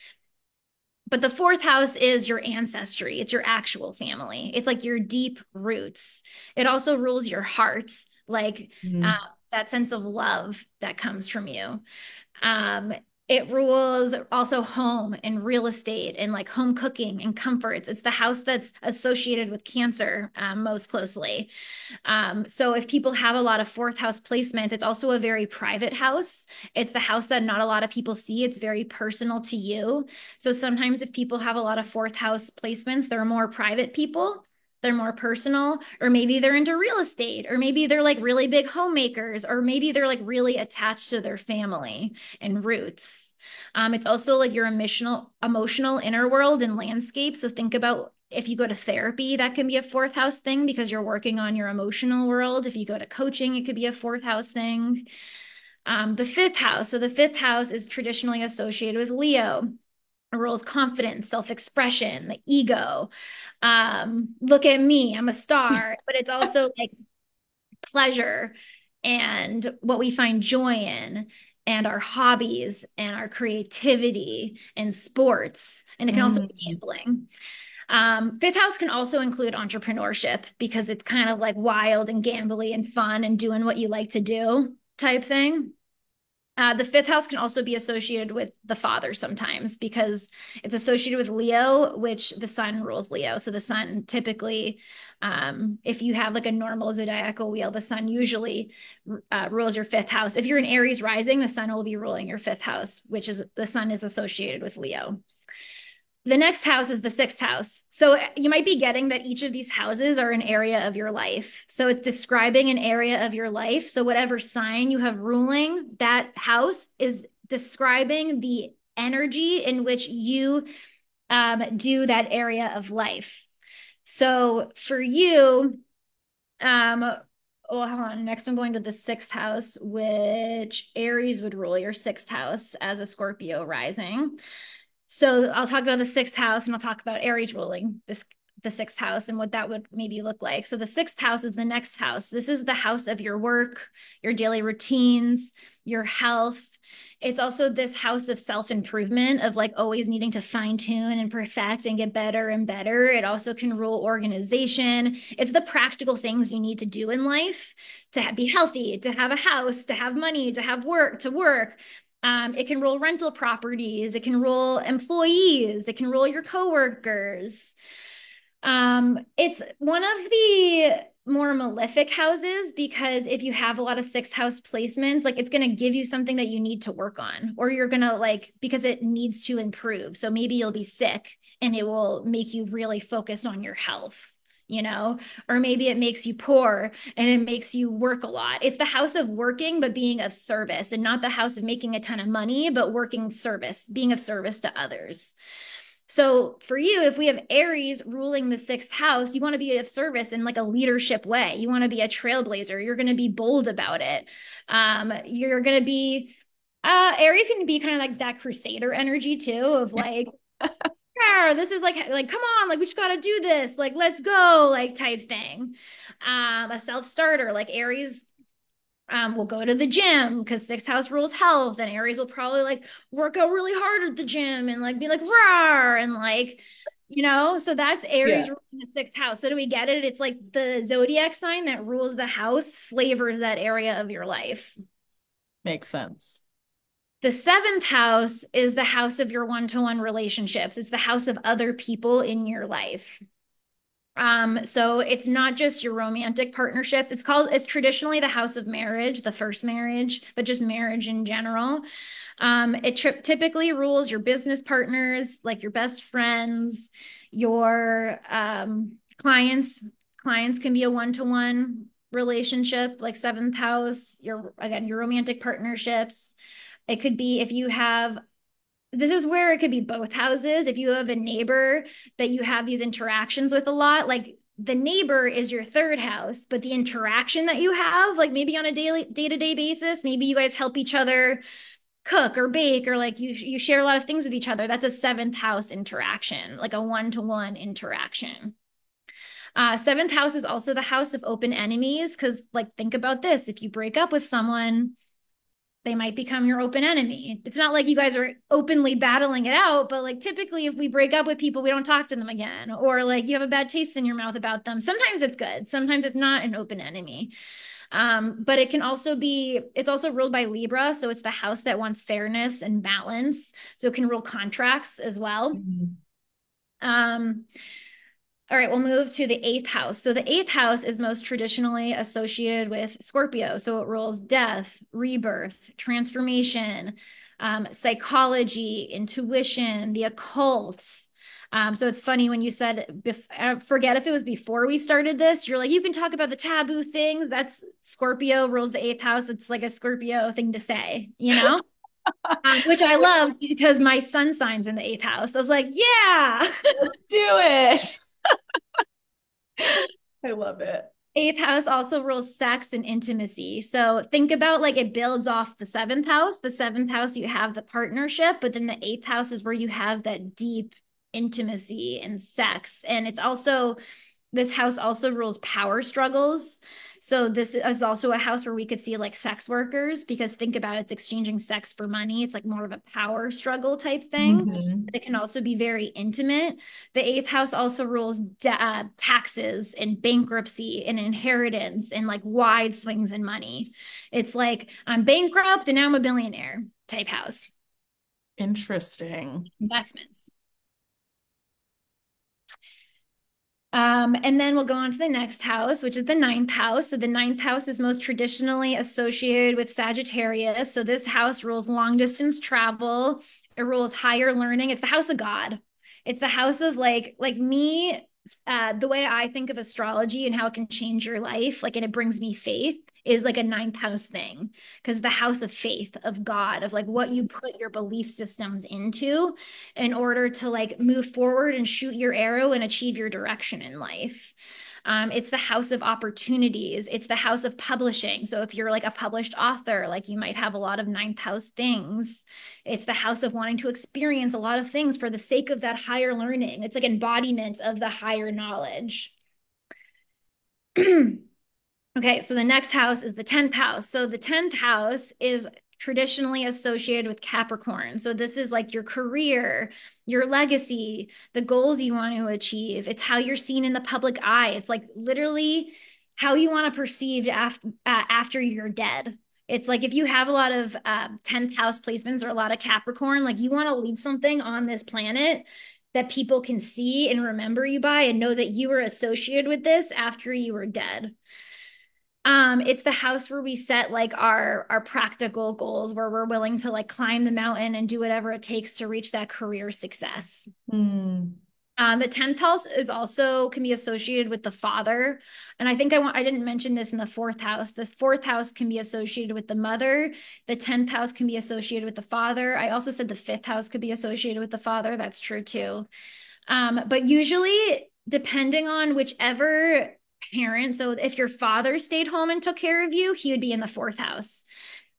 But the fourth house is your ancestry. It's your actual family. It's like your deep roots. It also rules your heart, like mm-hmm. uh, that sense of love that comes from you. Um, it rules also home and real estate and like home cooking and comforts. It's the house that's associated with Cancer um, most closely. Um, so if people have a lot of fourth house placements, it's also a very private house. It's the house that not a lot of people see. It's very personal to you. So sometimes if people have a lot of fourth house placements, they're more private people. They're more personal, or maybe they're into real estate, or maybe they're like really big homemakers, or maybe they're like really attached to their family and roots. Um, it's also like your emotional, emotional inner world and landscape. So think about if you go to therapy, that can be a fourth house thing because you're working on your emotional world. If you go to coaching, it could be a fourth house thing. Um, the fifth house. So the fifth house is traditionally associated with Leo. Rules confidence, self-expression, the ego. Um, look at me, I'm a star. But it's also like pleasure and what we find joy in and our hobbies and our creativity and sports. And it can also be gambling. Um, fifth house can also include entrepreneurship because it's kind of like wild and gambly and fun and doing what you like to do type thing. Uh, the fifth house can also be associated with the father sometimes because it's associated with Leo, which the sun rules Leo. So the sun typically, um, if you have like a normal zodiacal wheel, the sun usually uh, rules your fifth house. If you're an Aries rising, the sun will be ruling your fifth house, which is the sun is associated with Leo. The next house is the sixth house. So you might be getting that each of these houses are an area of your life. So it's describing an area of your life. So whatever sign you have ruling, that house is describing the energy in which you um, do that area of life. So for you, um, oh, hold on. Next, I'm going to the sixth house, which Aries would rule your sixth house as a Scorpio rising. So I'll talk about the sixth house and I'll talk about Aries ruling this, the sixth house and what that would maybe look like. So the sixth house is the next house. This is the house of your work, your daily routines, your health. It's also this house of self-improvement, of like always needing to fine tune and perfect and get better and better. It also can rule organization. It's the practical things you need to do in life to be healthy, to have a house, to have money, to have work, to work. Um, it can rule rental properties. It can rule employees. It can rule your coworkers. Um, it's one of the more malefic houses because if you have a lot of sixth house placements, like it's going to give you something that you need to work on, or you're going to like, because it needs to improve. So maybe you'll be sick and it will make you really focus on your health, you know, or maybe it makes you poor and it makes you work a lot. It's the house of working, but being of service, and not the house of making a ton of money, but working service, being of service to others. So for you, if we have Aries ruling the sixth house, you want to be of service in like a leadership way. You want to be a trailblazer. You're going to be bold about it. Um, you're going to be, uh, Aries can be kind of like that crusader energy too of like, this is like, like, come on, like, we just got to do this, like, let's go, like, type thing. Um, a self-starter, like Aries um, will go to the gym because sixth house rules health, and Aries will probably like work out really hard at the gym and like be like, rawr, and like, you know, so that's Aries yeah. ruling the sixth house. So do we get it? It's like the zodiac sign that rules the house flavors that area of your life. Makes sense. The seventh house is the house of your one-to-one relationships. It's the house of other people in your life. Um, so it's not just your romantic partnerships. It's called, it's traditionally the house of marriage, the first marriage, but just marriage in general. Um, it tri- typically rules your business partners, like your best friends, your um, clients. Clients can be a one-to-one relationship, like seventh house, your, again, your romantic partnerships. It could be if you have, this is where it could be both houses. If you have a neighbor that you have these interactions with a lot, like the neighbor is your third house, but the interaction that you have, like maybe on a daily day-to-day basis, maybe you guys help each other cook or bake, or like you, you share a lot of things with each other. That's a seventh house interaction, like a one-to-one interaction. Uh, seventh house is also the house of open enemies. Cause like, think about this. If you break up with someone, they might become your open enemy. It's not like you guys are openly battling it out, but like typically if we break up with people, we don't talk to them again, or like you have a bad taste in your mouth about them. Sometimes it's good. Sometimes it's not an open enemy. Um, but it can also be, it's also ruled by Libra. So it's the house that wants fairness and balance. So it can rule contracts as well. Mm-hmm. Um, all right, we'll move to the eighth house. So the eighth house is most traditionally associated with Scorpio. So it rules death, rebirth, transformation, um, psychology, intuition, the occult. Um, so it's funny when you said, bef- I forget if it was before we started this, you're like, you can talk about the taboo things. That's Scorpio rules the eighth house. It's like a Scorpio thing to say, you know, um, which I love because my sun sign's in the eighth house. I was like, yeah, let's do it. I love it. Eighth house also rules sex and intimacy. So think about like it builds off the seventh house. The seventh house, you have the partnership, but then the eighth house is where you have that deep intimacy and sex. And it's also, this house also rules power struggles. So this is also a house where we could see like sex workers, because think about it, it's exchanging sex for money. It's like more of a power struggle type thing. Mm-hmm. It can also be very intimate. The eighth house also rules uh, taxes and bankruptcy and inheritance and like wide swings in money. It's like I'm bankrupt and now I'm a billionaire type house. Interesting. Investments. Um, and then we'll go on to the next house, which is the ninth house. So the ninth house is most traditionally associated with Sagittarius. So this house rules long distance travel. It rules higher learning. It's the house of God. It's the house of like, like me, uh, the way I think of astrology and how it can change your life. Like, and it brings me faith is like a ninth house thing, because the house of faith, of God, of like what you put your belief systems into in order to like move forward and shoot your arrow and achieve your direction in life. Um, it's the house of opportunities. It's the house of publishing. So if you're like a published author, like you might have a lot of ninth house things. It's the house of wanting to experience a lot of things for the sake of that higher learning. It's like embodiment of the higher knowledge. Okay, so the next house is the tenth house. So the tenth house is traditionally associated with Capricorn. So this is like your career, your legacy, the goals you want to achieve. It's how you're seen in the public eye. It's like literally how you want to perceive after, uh, after you're dead. It's like if you have a lot of uh, tenth house placements or a lot of Capricorn, like you want to leave something on this planet that people can see and remember you by and know that you were associated with this after you were dead. Um, it's the house where we set like our, our practical goals, where we're willing to like climb the mountain and do whatever it takes to reach that career success. Mm. Um, the tenth house is also can be associated with the father. And I think I want, I didn't mention this in the fourth house. The fourth house can be associated with the mother. The tenth house can be associated with the father. I also said the fifth house could be associated with the father. That's true too. Um, but usually depending on whichever parent. So if your father stayed home and took care of you, he would be in the fourth house.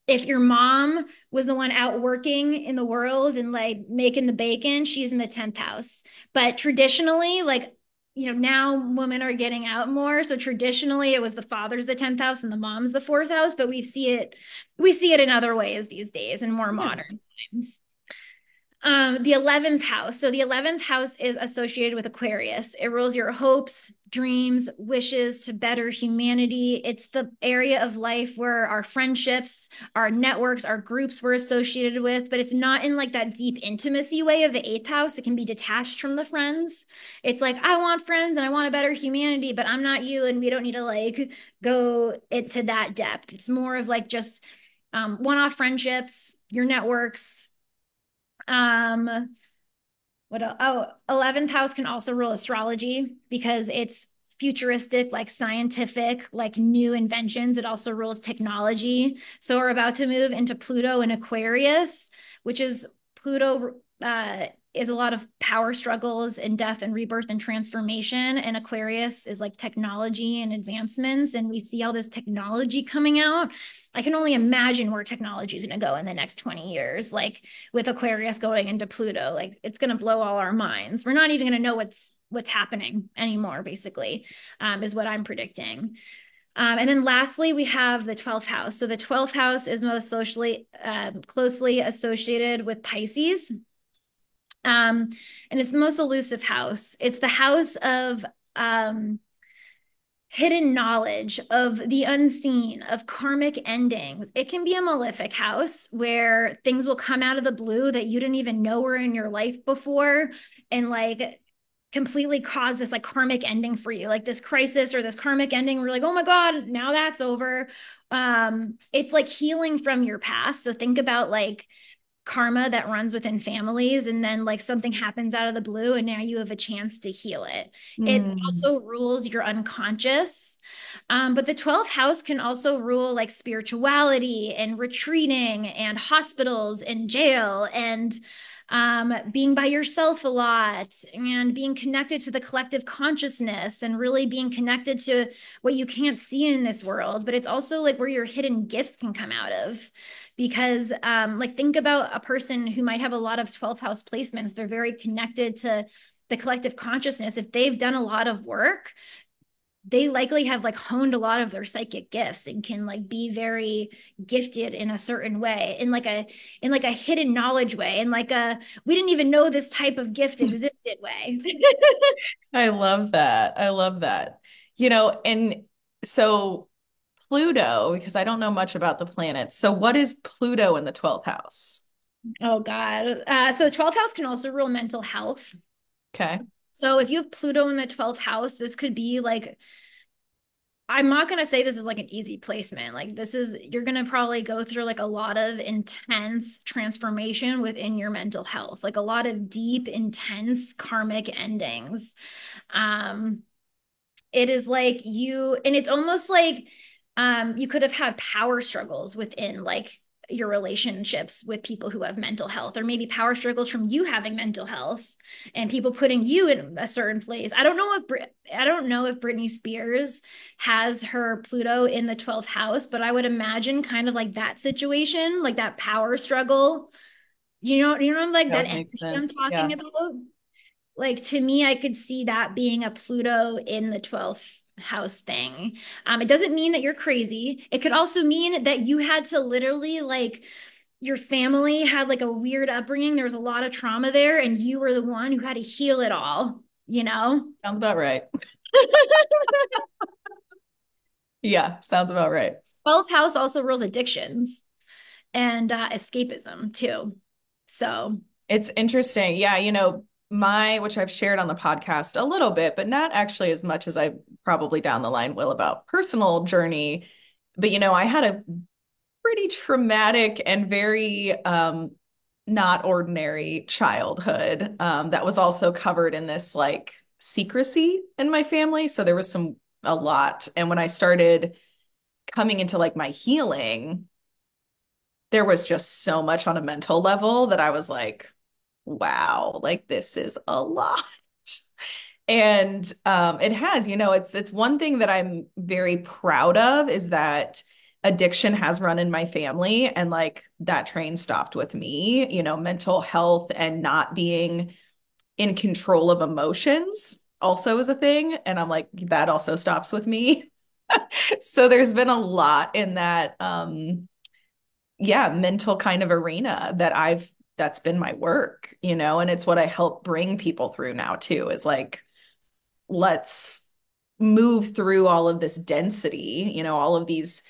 If your mom was the one out working in the world and like making the bacon, she's in the tenth house. But traditionally, like, you know, now women are getting out more. So traditionally it was the father's the tenth house and the mom's the fourth house, but we see it, we see it in other ways these days in more modern times. Um, the eleventh house. So the eleventh house is associated with Aquarius. It rules your hopes, dreams, wishes to better humanity. It's the area of life where our friendships, our networks, our groups were associated with, but it's not in like that deep intimacy way of the eighth house. It can be detached from the friends. It's like, I want friends and I want a better humanity, but I'm not you. And we don't need to like go into that depth. It's more of like just, um, one-off friendships, your networks. Um, what else? Oh, eleventh house can also rule astrology because it's futuristic, like scientific, like new inventions. It also rules technology. So we're about to move into Pluto and Aquarius, which is Pluto, uh, is a lot of power struggles and death and rebirth and transformation. And Aquarius is like technology and advancements. And we see all this technology coming out. I can only imagine where technology is going to go in the next twenty years. Like with Aquarius going into Pluto, like it's going to blow all our minds. We're not even going to know what's, what's happening anymore, basically, um, is what I'm predicting. Um, and then lastly, we have the twelfth house. So the twelfth house is most socially uh, closely associated with Pisces. Um, and it's the most elusive house. It's the house of um, hidden knowledge, of the unseen, of karmic endings. It can be a malefic house where things will come out of the blue that you didn't even know were in your life before, and like completely cause this like karmic ending for you, like this crisis or this karmic ending where you're like, oh my God, now that's over. Um, it's like healing from your past. So think about like karma that runs within families, and then like something happens out of the blue and now you have a chance to heal it. Mm. It also rules your unconscious. Um, but the twelfth house can also rule like spirituality and retreating and hospitals and jail and um, being by yourself a lot and being connected to the collective consciousness and really being connected to what you can't see in this world. But it's also like where your hidden gifts can come out of, because um, like think about a person who might have a lot of twelfth house placements. They're very connected to the collective consciousness. If they've done a lot of work, they likely have like honed a lot of their psychic gifts and can like be very gifted in a certain way, in like a, in like a hidden knowledge way. And like a, we didn't even know this type of gift existed way. I love that. I love that. You know, and so Pluto, because I don't know much about the planets. So what is Pluto in the twelfth house? Oh God. Uh, so twelfth house can also rule mental health. Okay. So if you have Pluto in the twelfth house, this could be like, I'm not going to say this is like an easy placement. Like this is, you're going to probably go through like a lot of intense transformation within your mental health, like a lot of deep, intense karmic endings. Um, it is like you, and it's almost like um, you could have had power struggles within like your relationships with people who have mental health, or maybe power struggles from you having mental health and people putting you in a certain place. I don't know if, I don't know if Britney Spears has her Pluto in the twelfth house, but I would imagine kind of like that situation, like that power struggle, you know, you know, like that, that energy I'm talking yeah. about. Like, to me, I could see that being a Pluto in the twelfth house thing. Um, it doesn't mean that you're crazy. It could also mean that you had to literally like your family had like a weird upbringing. There was a lot of trauma there and you were the one who had to heal it all, you know? Sounds about right. Yeah. Sounds about right. twelfth house also rules addictions and uh, escapism too. So it's interesting. Yeah. You know, my, which I've shared on the podcast a little bit, but not actually as much as I probably down the line will, about personal journey. But, you know, I had a pretty traumatic and very um, not ordinary childhood um, that was also covered in this like secrecy in my family. So there was some, a lot. And when I started coming into like my healing, there was just so much on a mental level that I was like, wow, like this is a lot. And um, it has, you know, it's, it's one thing that I'm very proud of is that addiction has run in my family, and like that train stopped with me. You know, mental health and not being in control of emotions also is a thing. And I'm like, that also stops with me. So there's been a lot in that, um, yeah, mental kind of arena that I've, that's been my work, you know, and it's what I help bring people through now too, is like, let's move through all of this density, you know, all of these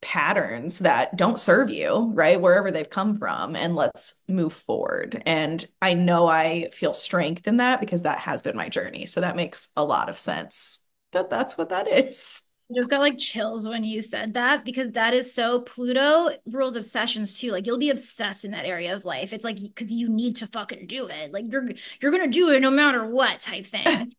patterns that don't serve you, right? Wherever they've come from, and let's move forward. And I know I feel strength in that because that has been my journey. So that makes a lot of sense that that's what that is. I just got like chills when you said that, because that is so Pluto rules obsessions too. Like you'll be obsessed in that area of life. It's like, cause you need to fucking do it. Like you're, you're going to do it no matter what type thing.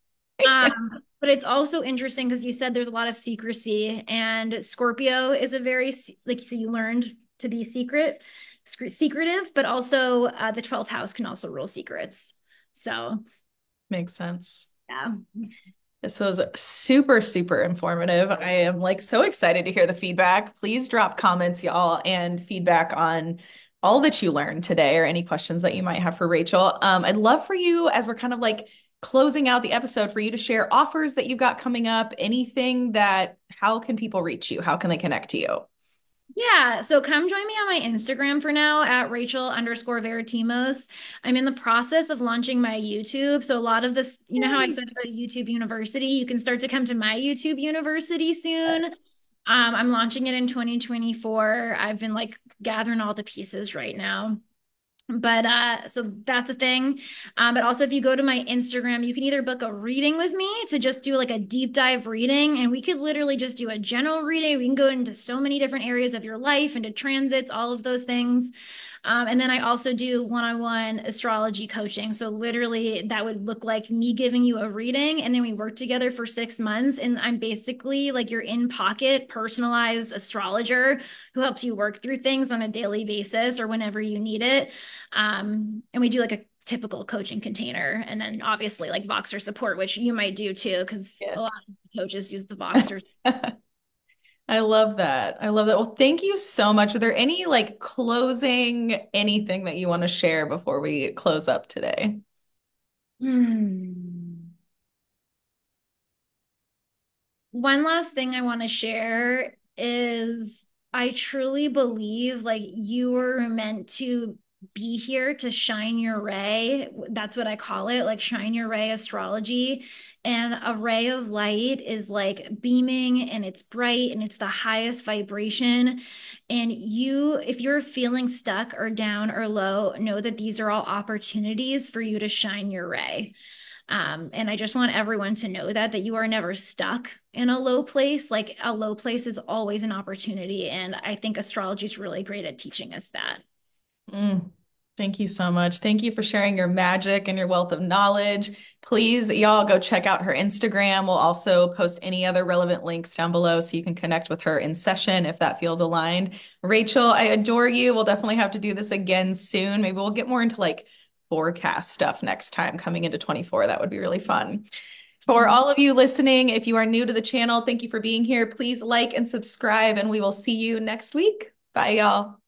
um, but it's also interesting because you said there's a lot of secrecy, and Scorpio is a very, like, so you learned to be secret, secretive, but also uh, the twelfth house can also rule secrets. So makes sense. Yeah. This was super, super informative. I am like so excited to hear the feedback. Please drop comments, y'all, and feedback on all that you learned today or any questions that you might have for Rachel. Um, I'd love for you, as we're kind of like closing out the episode, for you to share offers that you've got coming up, anything that, how can people reach you? How can they connect to you? Yeah. So come join me on my Instagram for now at Rachel underscore Varitimos. I'm in the process of launching my YouTube. So a lot of this, you know how I said to go to YouTube University, you can start to come to my YouTube University soon. Yes. Um, I'm launching it in twenty twenty-four. I've been like gathering all the pieces right now. But uh, so that's a thing. Um, but also if you go to my Instagram, you can either book a reading with me to just do like a deep dive reading. And we could literally just do a general reading. We can go into so many different areas of your life, into transits, all of those things. Um, and then I also do one-on-one astrology coaching. So literally that would look like me giving you a reading and then we work together for six months. And I'm basically like your in-pocket personalized astrologer who helps you work through things on a daily basis or whenever you need it. Um, and we do like a typical coaching container. And then obviously like Voxer support, which you might do too, because yes. a lot of coaches use the Voxer. I love that. I love that. Well, thank you so much. Are there any like closing anything that you want to share before we close up today? Mm. One last thing I want to share is I truly believe like you were meant to be here to shine your ray. That's what I call it, like shine your ray astrology. And a ray of light is like beaming and it's bright and it's the highest vibration. And you, if you're feeling stuck or down or low, know that these are all opportunities for you to shine your ray. Um, and I just want everyone to know that, that you are never stuck in a low place. Like a low place is always an opportunity. And I think astrology is really great at teaching us that. Mm. Thank you so much. Thank you for sharing your magic and your wealth of knowledge. Please, y'all, go check out her Instagram. We'll also post any other relevant links down below so you can connect with her in session if that feels aligned. Rachel, I adore you. We'll definitely have to do this again soon. Maybe we'll get more into like forecast stuff next time coming into twenty-four. That would be really fun. For all of you listening, if you are new to the channel, thank you for being here. Please like and subscribe, and we will see you next week. Bye, y'all.